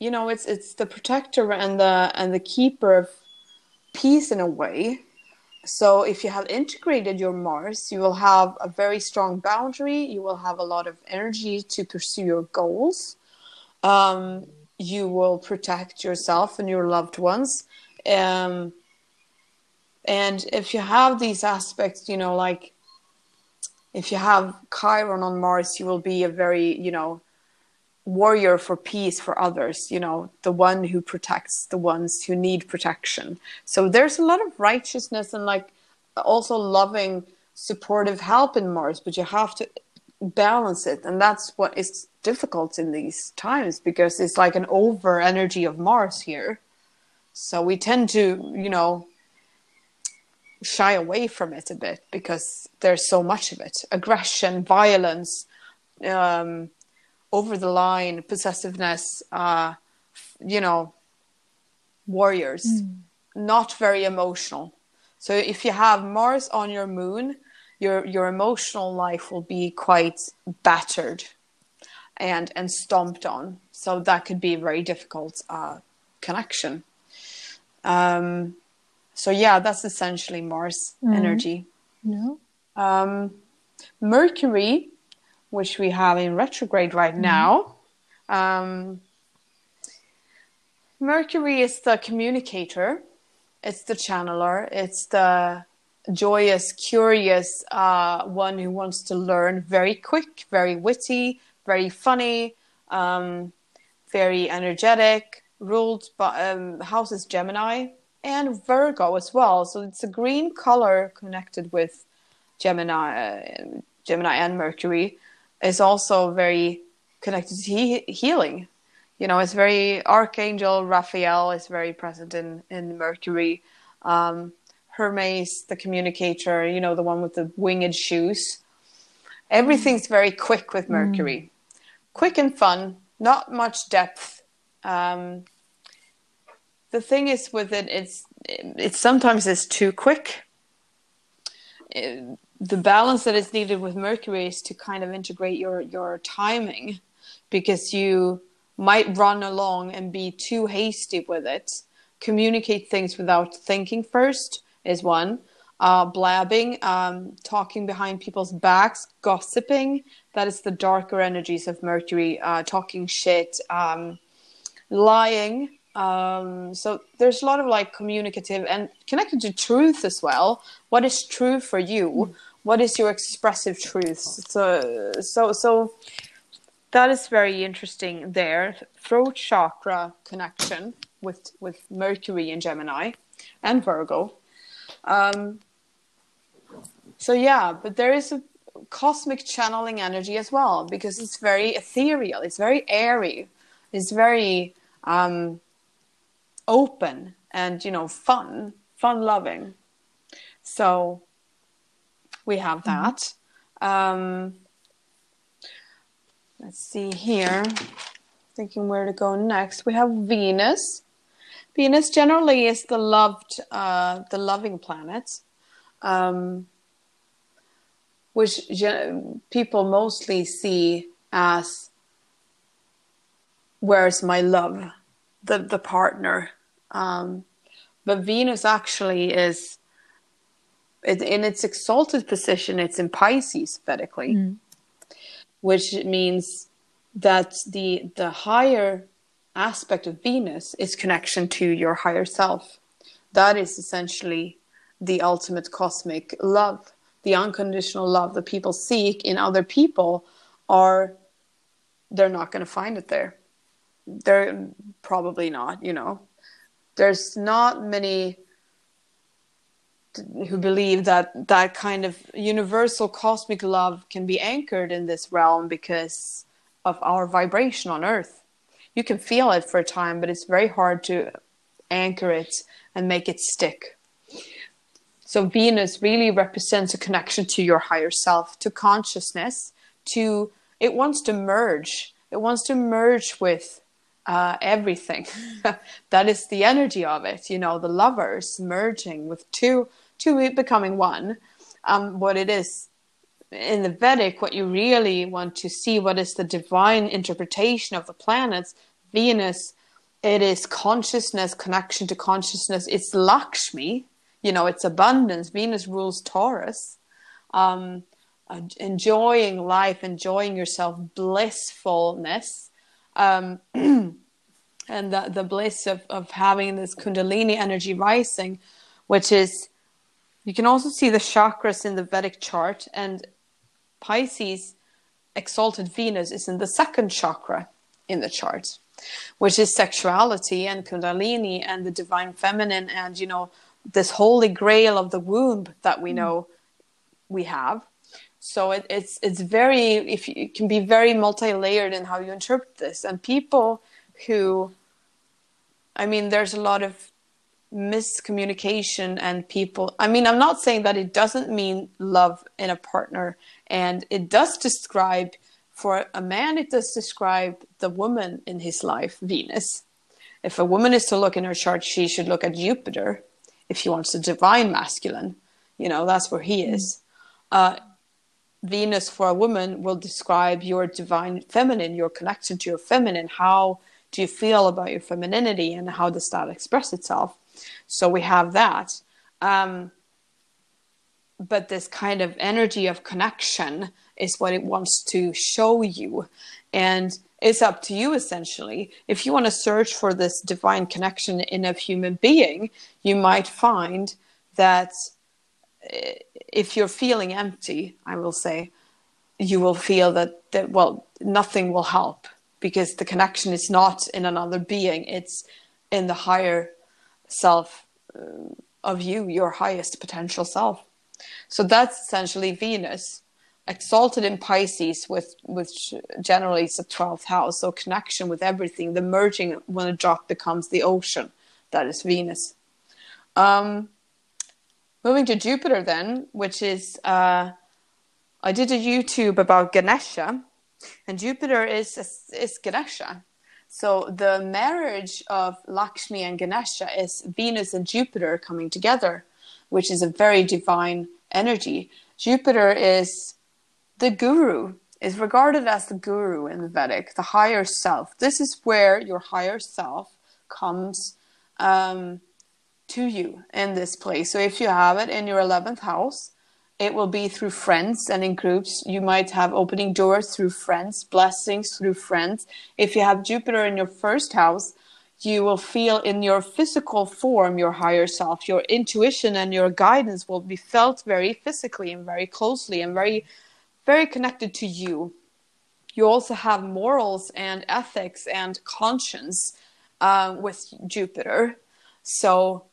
you know, it's it's the protector and the and the keeper of peace in a way. So if you have integrated your Mars, you will have a very strong boundary. You will have a lot of energy to pursue your goals. Um, you will protect yourself and your loved ones. Um, And if you have these aspects, you know, like if you have Chiron on Mars, you will be a very, you know, warrior for peace for others, you know, the one who protects the ones who need protection. So there's a lot of righteousness and like also loving, supportive help in Mars, but you have to balance it. And that's what is difficult in these times, because it's like an over energy of Mars here. So we tend to, you know, shy away from it a bit, because there's so much of it. Aggression, violence, um, over the line, possessiveness, uh, you know, warriors, mm. not very emotional. So if you have Mars on your moon, your your emotional life will be quite battered and, and stomped on. So that could be a very difficult uh, connection. Um So yeah, that's essentially Mars mm. energy. No. Um, Mercury, which we have in retrograde right mm. now, Um, Mercury is the communicator. It's the channeler. It's the joyous, curious uh, one who wants to learn, very quick, very witty, very funny, um, very energetic, ruled by um, house is Gemini and Virgo as well. So it's a green color connected with Gemini, uh, Gemini and Mercury is also very connected to he- healing. You know, it's very Archangel Raphael is very present in, in Mercury. Um, Hermes, the communicator, you know, the one with the winged shoes. Everything's very quick with Mercury. Mm. Quick and fun, not much depth. Um, the thing is with it, it's, it, it sometimes is too quick. It, the balance that is needed with Mercury is to kind of integrate your, your timing, because you might run along and be too hasty with it. Communicate things without thinking first is one. Uh, blabbing, um, talking behind people's backs, gossiping. That is the darker energies of Mercury. Uh, talking shit, um, lying. Um, so there's a lot of like communicative and connected to truth as well. What is true for you? What is your expressive truth? So, so, so that is very interesting there. Throat chakra connection with, with Mercury in Gemini and Virgo. Um, so yeah, but there is a cosmic channeling energy as well, because it's very ethereal, it's very airy, it's very um, open and, you know, fun, fun loving. So we have that. Um, let's see here, thinking where to go next. We have Venus. Venus generally is the loved, uh, the loving planet, um, which gen- people mostly see as, where's my love, the, the partner. Um, but Venus actually is, it, in its exalted position, it's in Pisces, Vedically, mm. which means that the the higher aspect of Venus is connection to your higher self. That is essentially the ultimate cosmic love, the unconditional love that people seek in other people. Are they're not going to find it there. They're probably not. You know, there's not many who believe that that kind of universal cosmic love can be anchored in this realm because of our vibration on Earth. You can feel it for a time, but it's very hard to anchor it and make it stick. So Venus really represents a connection to your higher self, to consciousness, to, it wants to merge. It wants to merge with uh, everything. That is the energy of it. You know, the lovers merging with two, two becoming one. Um, what it is in the Vedic, what you really want to see, what is the divine interpretation of the planets, Venus, it is consciousness, connection to consciousness. It's Lakshmi, you know, it's abundance. Venus rules Taurus. Um, enjoying life, enjoying yourself, blissfulness. Um, and the, the bliss of, of having this Kundalini energy rising, which is, you can also see the chakras in the Vedic chart, and Pisces, exalted Venus, is in the second chakra in the chart, which is sexuality and Kundalini and the divine feminine and, you know, this holy grail of the womb that we know we have. So it, it's it's very, if you, it can be very multi-layered in how you interpret this. And people who, I mean, there's a lot of miscommunication and people, I mean, I'm not saying that it doesn't mean love in a partner, and it does describe, for a man, it does describe the woman in his life, Venus. If a woman is to look in her chart, she should look at Jupiter if she wants the divine masculine. You know, that's where he is. Uh, Venus for a woman will describe your divine feminine, your connection to your feminine. How do you feel about your femininity and how does that express itself? So we have that. Um, but this kind of energy of connection is what it wants to show you. And It's up to you, essentially. If you want to search for this divine connection in a human being, you might find that if you're feeling empty, I will say, you will feel that, that well, nothing will help, because the connection is not in another being. It's in the higher self of you, your highest potential self. So that's essentially Venus, exalted in Pisces, with which generally is the twelfth house, so connection with everything, the merging when a drop becomes the ocean. That is Venus. Um, moving to Jupiter then, which is, uh, I did a YouTube about Ganesha, and Jupiter is, is, is Ganesha. So the marriage of Lakshmi and Ganesha is Venus and Jupiter coming together, which is a very divine energy. Jupiter is the guru, is regarded as the guru in the Vedic, the higher self. This is where your higher self comes um, to you in this place. So if you have it in your eleventh house, it will be through friends and in groups. You might have opening doors through friends, blessings through friends. If you have Jupiter in your first house, you will feel in your physical form your higher self. Your intuition and your guidance will be felt very physically and very closely and very very connected to you. You also have morals and ethics and conscience uh, with Jupiter. So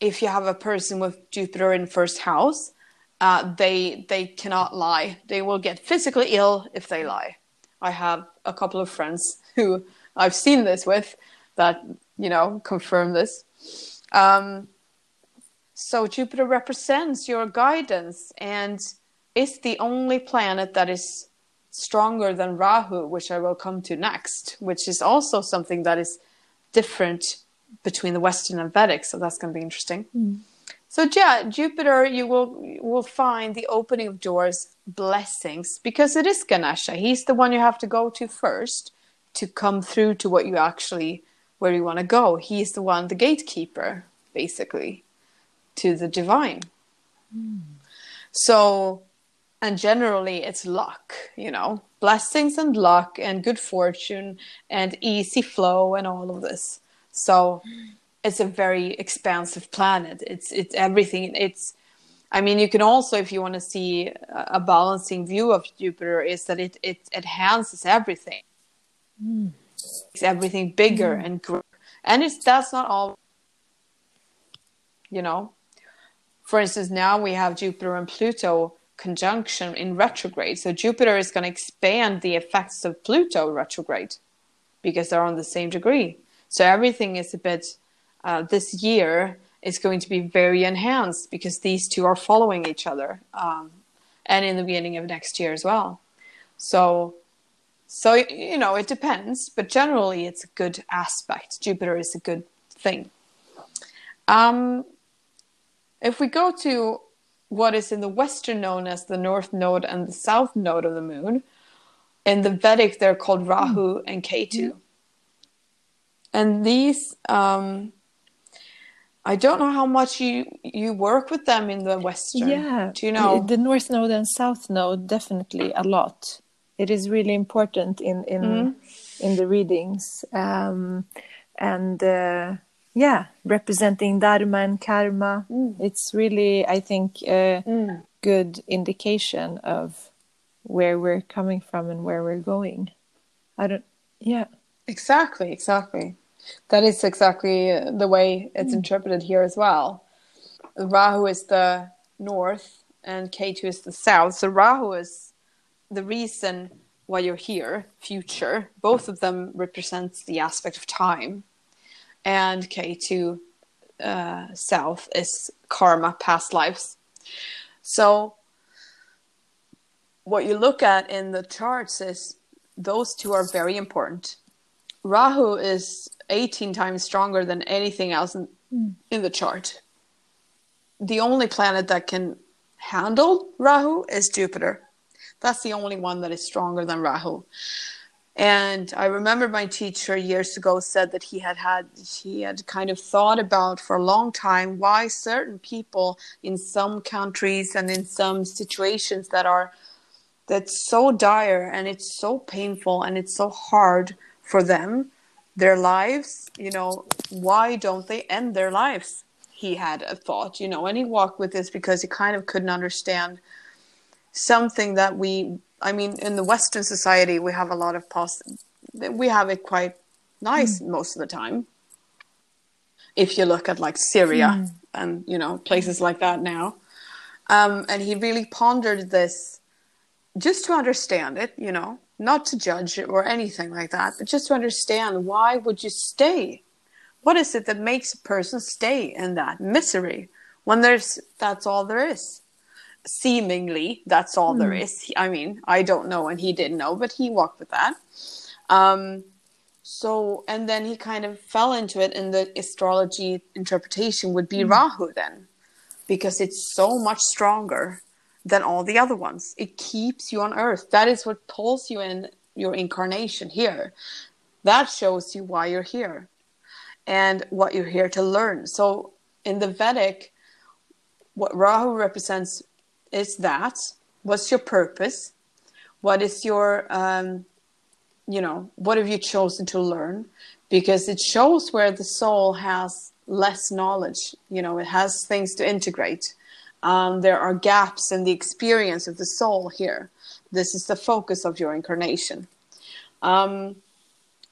if you have a person with Jupiter in first house, uh, they they cannot lie. They will get physically ill if they lie. I have a couple of friends who I've seen this with that, you know, confirm this. Um, so Jupiter represents your guidance, and it's the only planet that is stronger than Rahu, which I will come to next, which is also something that is different between the Western and Vedic. So that's going to be interesting. Mm. So yeah, Jupiter, you will, you will find the opening of doors, blessings, because it is Ganesha. He's the one you have to go to first to come through to what you actually, where you want to go. He's the one, the gatekeeper, basically, to the divine. Mm. So... and generally it's luck, you know, blessings and luck and good fortune and easy flow and all of this. So it's a very expansive planet. It's it's everything. It's, I mean, you can also, if you want to see a balancing view of Jupiter, is that it, it enhances everything. Mm. It's everything bigger mm. and greater. And it's, that's not all, you know. For instance, now we have Jupiter and Pluto conjunction in retrograde, so Jupiter is going to expand the effects of Pluto retrograde because they're on the same degree. So everything is a bit uh, this year is going to be very enhanced because these two are following each other, um, and in the beginning of next year as well. So so you know, it depends, but generally it's a good aspect. Jupiter is a good thing. Um, if we go to what is in the Western known as the North Node and the South Node of the Moon, in the Vedic they're called Rahu and Ketu. And these, um, I don't know how much you you work with them in the Western. Yeah, do you know the North Node and South Node? Definitely a lot. It is really important in in mm-hmm. in the readings, um, and. Uh, Yeah, representing dharma and karma. Mm. It's really, I think, a mm. good indication of where we're coming from and where we're going. I don't, yeah. Exactly, exactly. That is exactly the way it's mm. interpreted here as well. Rahu is the north and Ketu is the south. So Rahu is the reason why you're here, future. Both of them represents the aspect of time. And Ketu, uh, south, is karma, past lives. So what you look at in the charts is those two are very important. Rahu is eighteen times stronger than anything else in, mm. in the chart. The only planet that can handle Rahu is Jupiter. That's the only one that is stronger than Rahu. And I remember my teacher years ago said that he had had he had kind of thought about for a long time why certain people in some countries and in some situations that are that's so dire and it's so painful and it's so hard for them, their lives, you know, why don't they end their lives? He had a thought, you know, and he walked with this because he kind of couldn't understand something that we, I mean, in the Western society, we have a lot of, pos- we have it quite nice mm. most of the time. If you look at like Syria mm. and, you know, places like that now. Um, and he really pondered this just to understand it, you know, not to judge it or anything like that, but just to understand, why would you stay? What is it that makes a person stay in that misery when there's, that's all there is? Seemingly, that's all mm. there is. I mean, I don't know, and he didn't know, but he walked with that. Um, so, and then he kind of fell into it, and the astrology interpretation would be mm. Rahu then, because it's so much stronger than all the other ones. It keeps you on earth. That is what pulls you in your incarnation here. That shows you why you're here and what you're here to learn. So in the Vedic, what Rahu represents is that. What's your purpose? What is your, um, you know, what have you chosen to learn? Because it shows where the soul has less knowledge. You know, it has things to integrate. Um, there are gaps in the experience of the soul here. This is the focus of your incarnation. Um,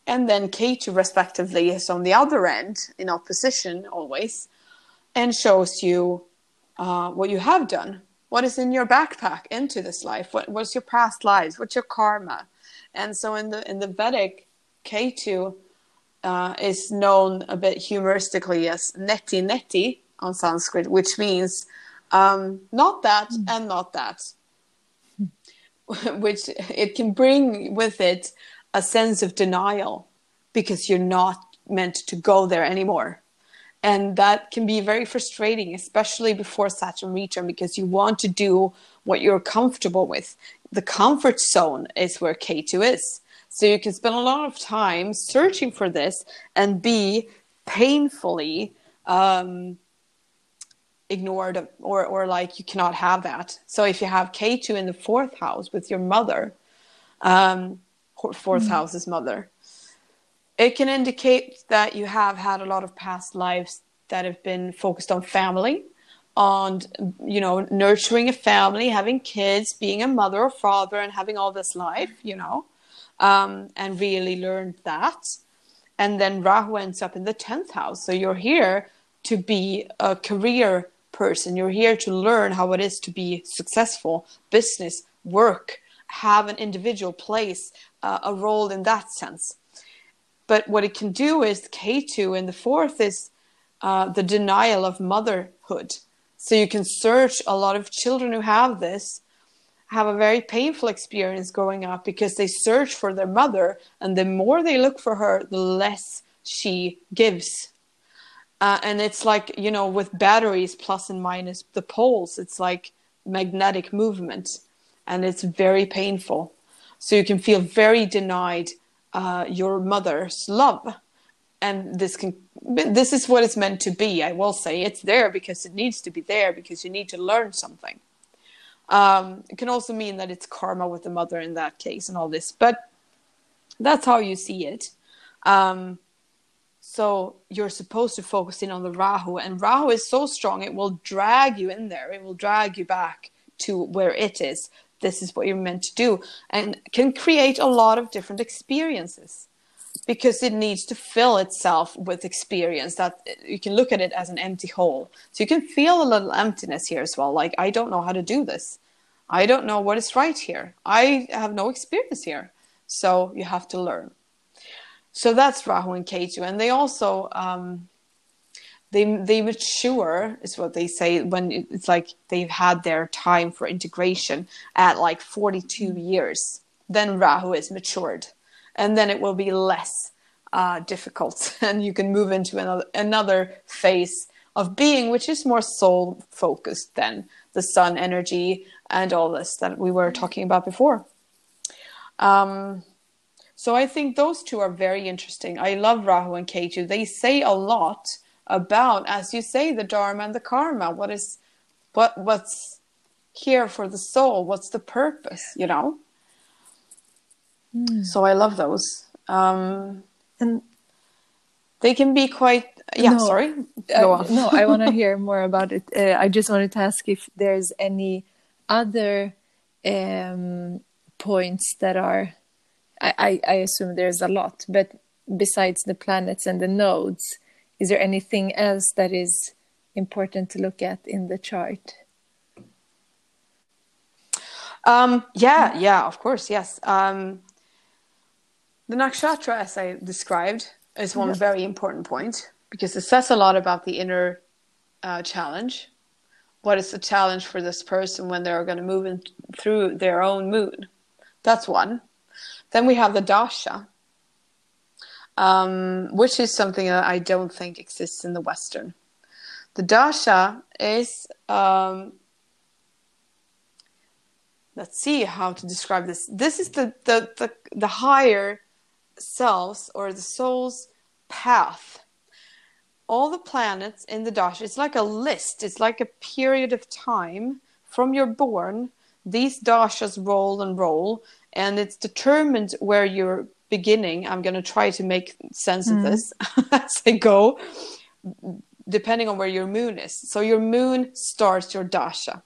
and then Ketu, respectively, is on the other end, in opposition always, and shows you uh, what you have done. What is in your backpack into this life? What, what's your past lives? What's your karma? And so in the in the Vedic, Ketu uh, is known a bit humoristically as neti neti on Sanskrit, which means um, not that mm. and not that, mm. which it can bring with it a sense of denial because you're not meant to go there anymore. And that can be very frustrating, especially before Saturn return, because you want to do what you're comfortable with. The comfort zone is where Ketu is. So you can spend a lot of time searching for this and be painfully um, ignored or, or like you cannot have that. So if you have Ketu in the fourth house with your mother, um, fourth mm-hmm. house is mother, it can indicate that you have had a lot of past lives that have been focused on family, on, you know, nurturing a family, having kids, being a mother or father and having all this life, you know, um, and really learned that. And then Rahu ends up in the tenth house. So you're here to be a career person. You're here to learn how it is to be successful, business, work, have an individual place, uh, a role in that sense. But what it can do is Ketu in the fourth is uh, the denial of motherhood. So you can search a lot of children who have this, have a very painful experience growing up because they search for their mother. And the more they look for her, the less she gives. Uh, and it's like, you know, with batteries, plus and minus the poles, it's like magnetic movement. And it's very painful. So you can feel very denied Uh, your mother's love, and this can this is what it's meant to be. I will say it's there because it needs to be there because you need to learn something. Um, it can also mean that it's karma with the mother in that case and all this, but that's how you see it. Um, so you're supposed to focus in on the Rahu, and Rahu is so strong it will drag you in there. It will drag you back to where it is. This is what you're meant to do, and can create a lot of different experiences because it needs to fill itself with experience that you can look at it as an empty hole. So you can feel a little emptiness here as well. Like, I don't know how to do this. I don't know what is right here. I have no experience here. So you have to learn. So that's Rahu and Ketu. And they also, um, They they mature, is what they say, when it's like they've had their time for integration at like forty-two years. Then Rahu is matured. And then it will be less uh, difficult. And you can move into another, another phase of being, which is more soul-focused than the sun energy and all this that we were talking about before. Um, so I think those two are very interesting. I love Rahu and Ketu. They say a lot about, as you say, the dharma and the karma, what is what what's here for the soul? What's the purpose, you know? Mm. So I love those. Um, and they can be quite... Yeah, no, sorry. Go uh, on. No, I want to hear more about it. Uh, I just wanted to ask if there's any other um, points that are... I, I, I assume there's a lot, but besides the planets and the nodes, is there anything else that is important to look at in the chart? Um, yeah, yeah, of course, yes. Um, the nakshatra, as I described, is one yes. very important point, because it says a lot about the inner uh, challenge. What is the challenge for this person when they're going to move in through their own moon? That's one. Then we have the Dasha, um, which is something that I don't think exists in the Western. The Dasha is... Um, let's see how to describe this. This is the, the, the, the higher selves or the soul's path. All the planets in the Dasha, it's like a list. It's like a period of time from your born. These Dashas roll and roll, and it's determined where you're beginning. I'm going to try to make sense mm. of this as I go, depending on where your moon is. So your moon starts your Dasha.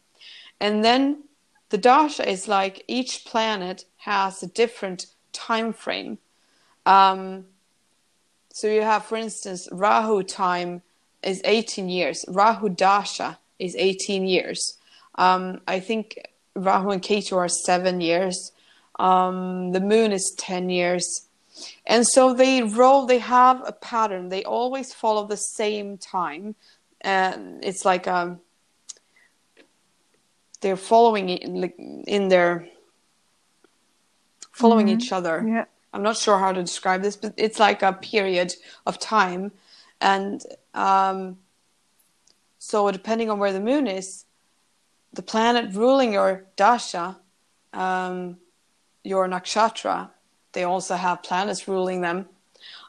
And then... the Dasha is like each planet has a different time frame. Um, so you have, for instance, Rahu time is eighteen years. Rahu Dasha is eighteen years. Um, I think Rahu and Ketu are seven years. Um, the moon is ten years. And so they roll, they have a pattern. They always follow the same time. And it's like a... they're following in, in their following mm-hmm. each other. Yeah. I'm not sure how to describe this, but it's like a period of time. And um, so depending on where the moon is, the planet ruling your Dasha, um, your Nakshatra, they also have planets ruling them,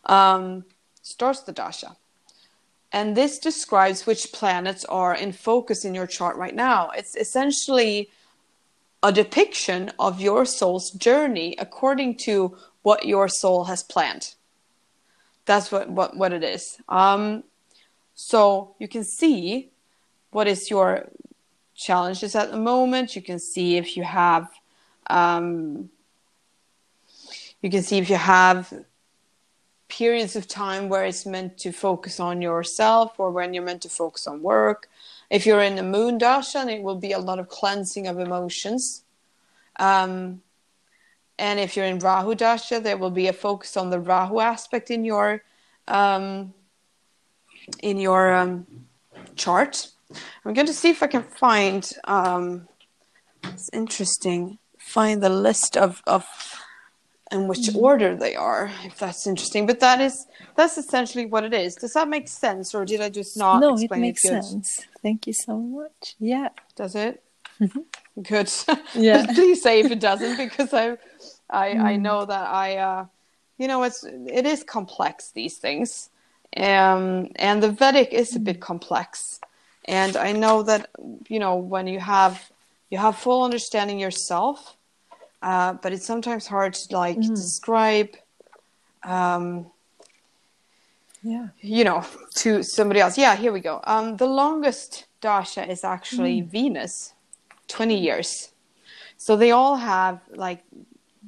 um, starts the Dasha. And this describes which planets are in focus in your chart right now. It's essentially a depiction of your soul's journey according to what your soul has planned. That's what, what, what it is. Um, so you can see what is your challenges at the moment. You can see if you have... Um, you can see if you have... periods of time where it's meant to focus on yourself or when you're meant to focus on work. If you're in the moon Dasha, it will be a lot of cleansing of emotions. Um, and if you're in Rahu Dasha, there will be a focus on the Rahu aspect in your um, in your um, chart. I'm going to see if I can find, um, it's interesting, find the list of, of and which order they are, if that's interesting. But that is, that's essentially what it is. Does that make sense, or did I just not no, explain it? No, it makes it sense. Thank you so much. Yeah. Does it? Mm-hmm. Good. Yeah. Please say if it doesn't, because I, I, mm. I know that I, uh, you know, it's it is complex, these things, um, and the Vedic is a bit complex, and I know that you know when you have you have full understanding yourself. Uh, but it's sometimes hard to like mm. describe, um, yeah, you know, to somebody else. Yeah, here we go. Um, the longest Dasha is actually mm. Venus, twenty years. So they all have like,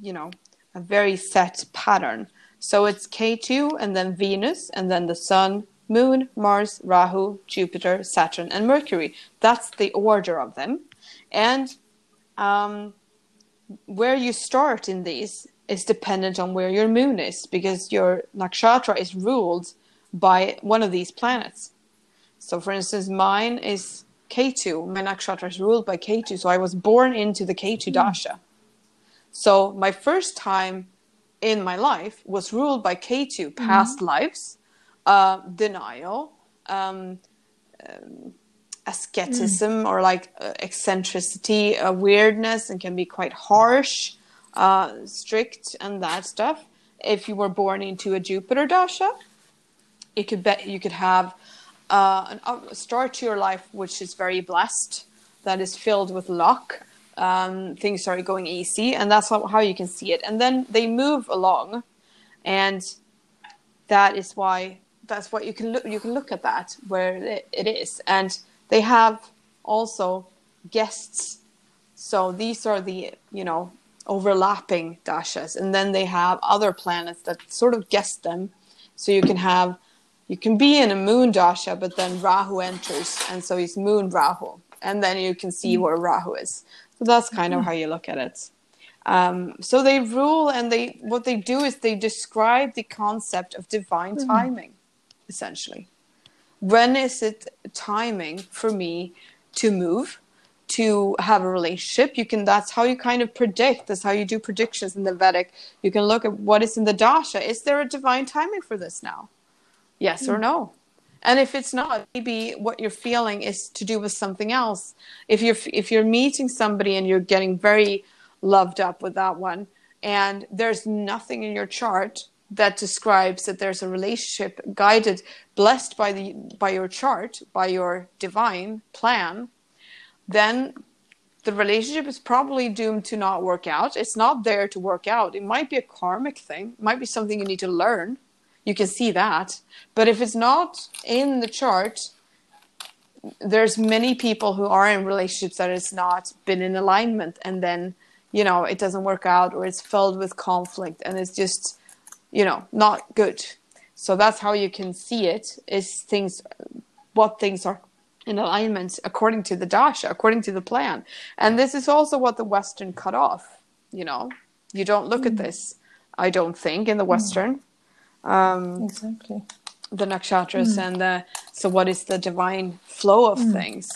you know, a very set pattern. So it's Ketu and then Venus and then the Sun, Moon, Mars, Rahu, Jupiter, Saturn, and Mercury. That's the order of them. And, um, where you start in these is dependent on where your moon is, because your nakshatra is ruled by one of these planets. So, for instance, mine is Ketu. My nakshatra is ruled by Ketu, so I was born into the Ketu Dasha. So my first time in my life was ruled by Ketu, past mm-hmm. lives, uh, denial, um, um asceticism mm. or like uh, eccentricity, uh, weirdness, and can be quite harsh, uh, strict, and that stuff. If you were born into a Jupiter Dasha, it could be, you could have uh, an, a start to your life which is very blessed, that is filled with luck. Um, things are going easy, and that's how, how you can see it. And then they move along, and that is why that's what you can look. You can look at that where it, it is, and they have also guests. So these are the you know overlapping dashas, and then they have other planets that sort of guest them. So you can have you can be in a moon dasha, but then Rahu enters, and so he's moon Rahu, and then you can see where Rahu is. So that's kind of how you look at it. Um, so they rule, and they what they do is they describe the concept of divine timing, mm-hmm. essentially. When is it timing for me to move, to have a relationship? You can. That's how you kind of predict. That's how you do predictions in the Vedic. You can look at what is in the dasha. Is there a divine timing for this now? Yes mm-hmm. or no? And if it's not, maybe what you're feeling is to do with something else. If you're if you're meeting somebody and you're getting very loved up with that one, and there's nothing in your chart that describes that there's a relationship guided, blessed by the by your chart, by your divine plan, then the relationship is probably doomed to not work out. It's not there to work out. It might be a karmic thing. It might be something you need to learn. You can see that. But if it's not in the chart, there's many people who are in relationships that has not been in alignment. And then, you know, it doesn't work out, or it's filled with conflict, and it's just, you know, not good. So that's how you can see it, is things, what things are in alignment according to the dasha, according to the plan. And this is also what the Western cut off, you know. You don't look mm. at this, I don't think, in the Western. Mm. Um, exactly the nakshatras mm. and the so what is the divine flow of mm. things,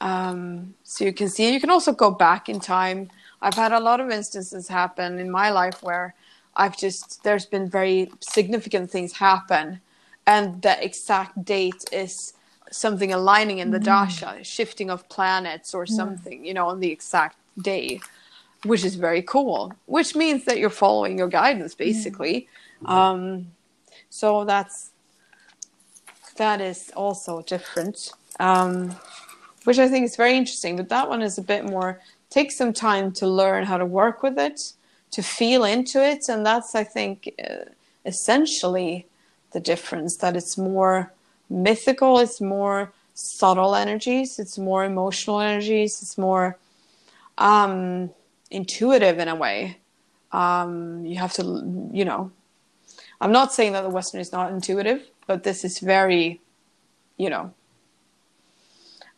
um, so you can see. You can also go back in time. I've had a lot of instances happen in my life where I've just there's been very significant things happen, and the exact date is something aligning in the mm. dasha, shifting of planets or something, yeah. you know, on the exact day, which is very cool, which means that you're following your guidance basically. yeah. Um, so that's, that is also different, um, which I think is very interesting, but that one is a bit more, take some time to learn how to work with it, to feel into it. And that's, I think, uh, essentially the difference, that it's more mythical, it's more subtle energies, it's more emotional energies, it's more, um, intuitive in a way. Um, you have to, you know, I'm not saying that the Western is not intuitive, but this is very, you know.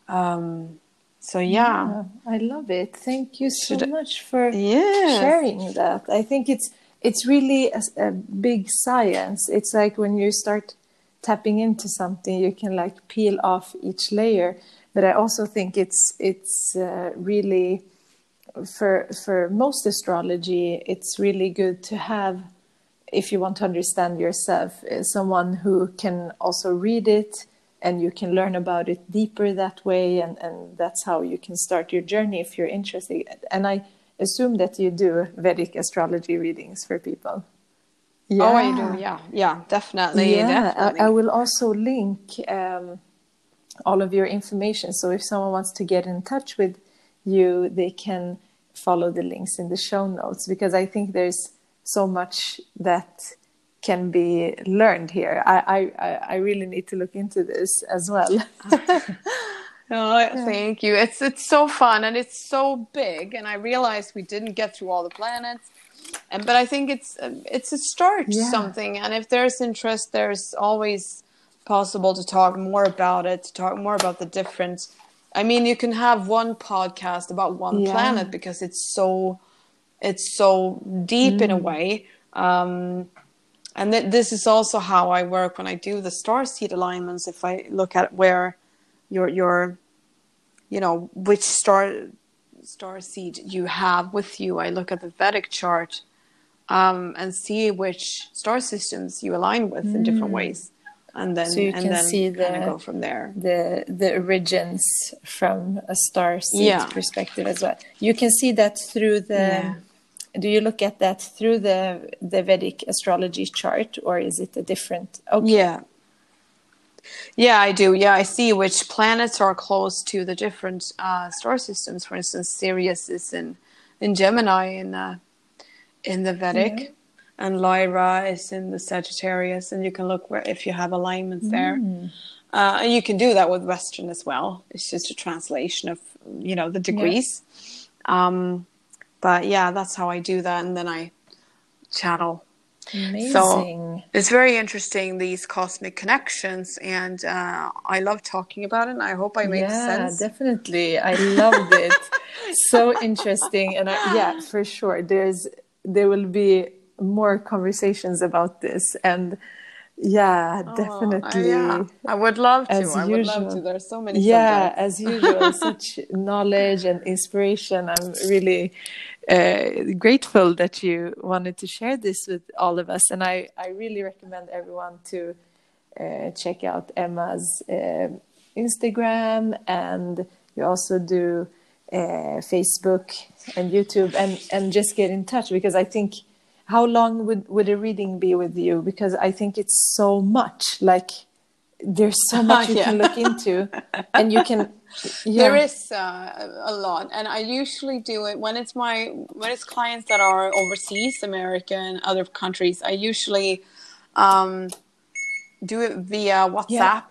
Um, so, yeah. yeah. I love it. Thank you so Should much for yeah. sharing that. I think it's it's really a, a big science. It's like when you start tapping into something, you can like peel off each layer. But I also think it's, it's uh, really, for for most astrology, it's really good to have, if you want to understand yourself, someone who can also read it, and you can learn about it deeper that way. And, and that's how you can start your journey if you're interested. And I assume that you do Vedic astrology readings for people. Yeah. Oh, I do. Yeah, yeah, definitely. Yeah, definitely. I, I will also link um, all of your information. So if someone wants to get in touch with you, they can follow the links in the show notes, because I think there's so much that can be learned here. I, I, I really need to look into this as well. Oh, thank you. It's it's so fun, and it's so big. And I realized we didn't get through all the planets, and but I think it's it's a start yeah. something. And if there's interest, there's always possible to talk more about it, to talk more about the different. I mean, you can have one podcast about one yeah. planet, because it's so. It's so deep mm. in a way. Um, and th- this is also how I work when I do the star seed alignments. If I look at where your, your, you know, which star, star seed you have with you, I look at the Vedic chart um, and see which star systems you align with mm. in different ways. And then, so you and can then see the, go from there. The, the origins from a star seed yeah. perspective as well. You can see that through the... Yeah. Do you look at that through the the Vedic astrology chart, or is it a different? Okay. Yeah, Yeah, I do. Yeah, I see which planets are close to the different uh, star systems. For instance, Sirius is in, in Gemini in uh, in the Vedic, yeah. And Lyra is in the Sagittarius. And you can look where if you have alignments there. Mm. Uh, and you can do that with Western as well. It's just a translation of, you know, the degrees. Yeah. Um, but yeah, that's how I do that. And then I channel. Amazing. So it's very interesting, these cosmic connections, and uh, I love talking about it, and I hope I made yeah, sense. Yeah, definitely. I loved it. So interesting. And I, yeah, for sure. There's There will be more conversations about this. And yeah, oh, definitely. I, yeah. I would love to. As I usual. would love to. There are so many Yeah, subjects. As usual, such knowledge and inspiration. I'm really... Uh, grateful that you wanted to share this with all of us, and I, I really recommend everyone to uh, check out Emma's uh, Instagram, and you also do uh, Facebook and YouTube, and, and just get in touch, because I think how long would, would a reading be with you, because I think it's so much, like there's so much you yeah. can look into, and you can Yeah. There is uh, a lot, and I usually do it when it's my when it's clients that are overseas, America and other countries. I usually um, do it via WhatsApp. Yeah.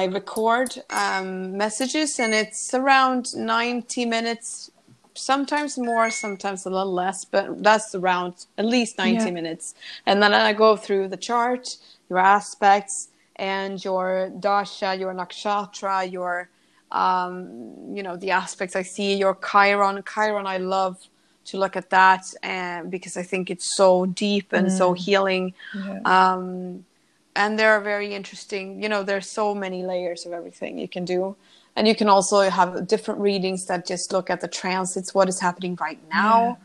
I record um, messages, and it's around ninety minutes, sometimes more, sometimes a little less, but that's around at least ninety yeah. minutes. And then I go through the chart, your aspects, and your Dasha, your Nakshatra, your Um, you know, the aspects I see, your Chiron. Chiron, I love to look at that and, because I think it's so deep and mm. so healing. Yeah. Um, and there are very interesting, you know, there's so many layers of everything you can do. And you can also have different readings that just look at the transits, what is happening right now. Yeah.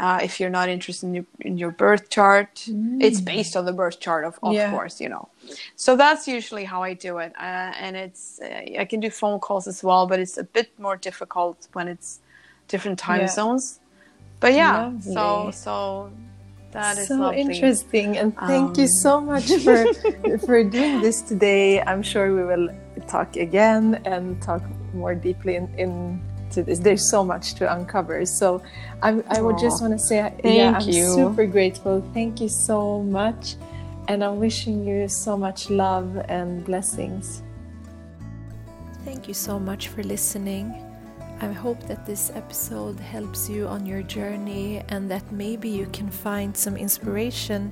Uh, if you're not interested in your, in your birth chart, mm. it's based on the birth chart, of, of yeah. course, you know. So that's usually how I do it, uh, and it's uh, I can do phone calls as well, but it's a bit more difficult when it's different time yeah. zones. But yeah, lovely. so so that so is so interesting, and thank um, you so much for for doing this today. I'm sure we will talk again and talk more deeply in, in to this. There's so much to uncover. So I, I would Aww. just want to say, thank yeah, I'm you. super grateful. Thank you so much. And I'm wishing you so much love and blessings. Thank you so much for listening. I hope that this episode helps you on your journey, and that maybe you can find some inspiration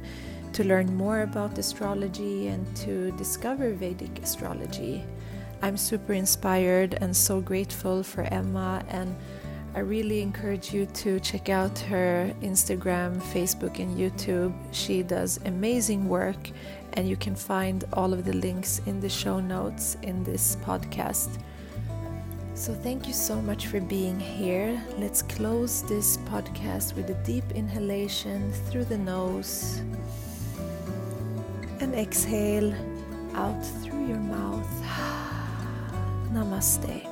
to learn more about astrology and to discover Vedic astrology. I'm super inspired and so grateful for Emma, and I really encourage you to check out her Instagram, Facebook, and YouTube. She does amazing work, and you can find all of the links in the show notes in this podcast. So thank you so much for being here. Let's close this podcast with a deep inhalation through the nose, and exhale out through your mouth. Namaste.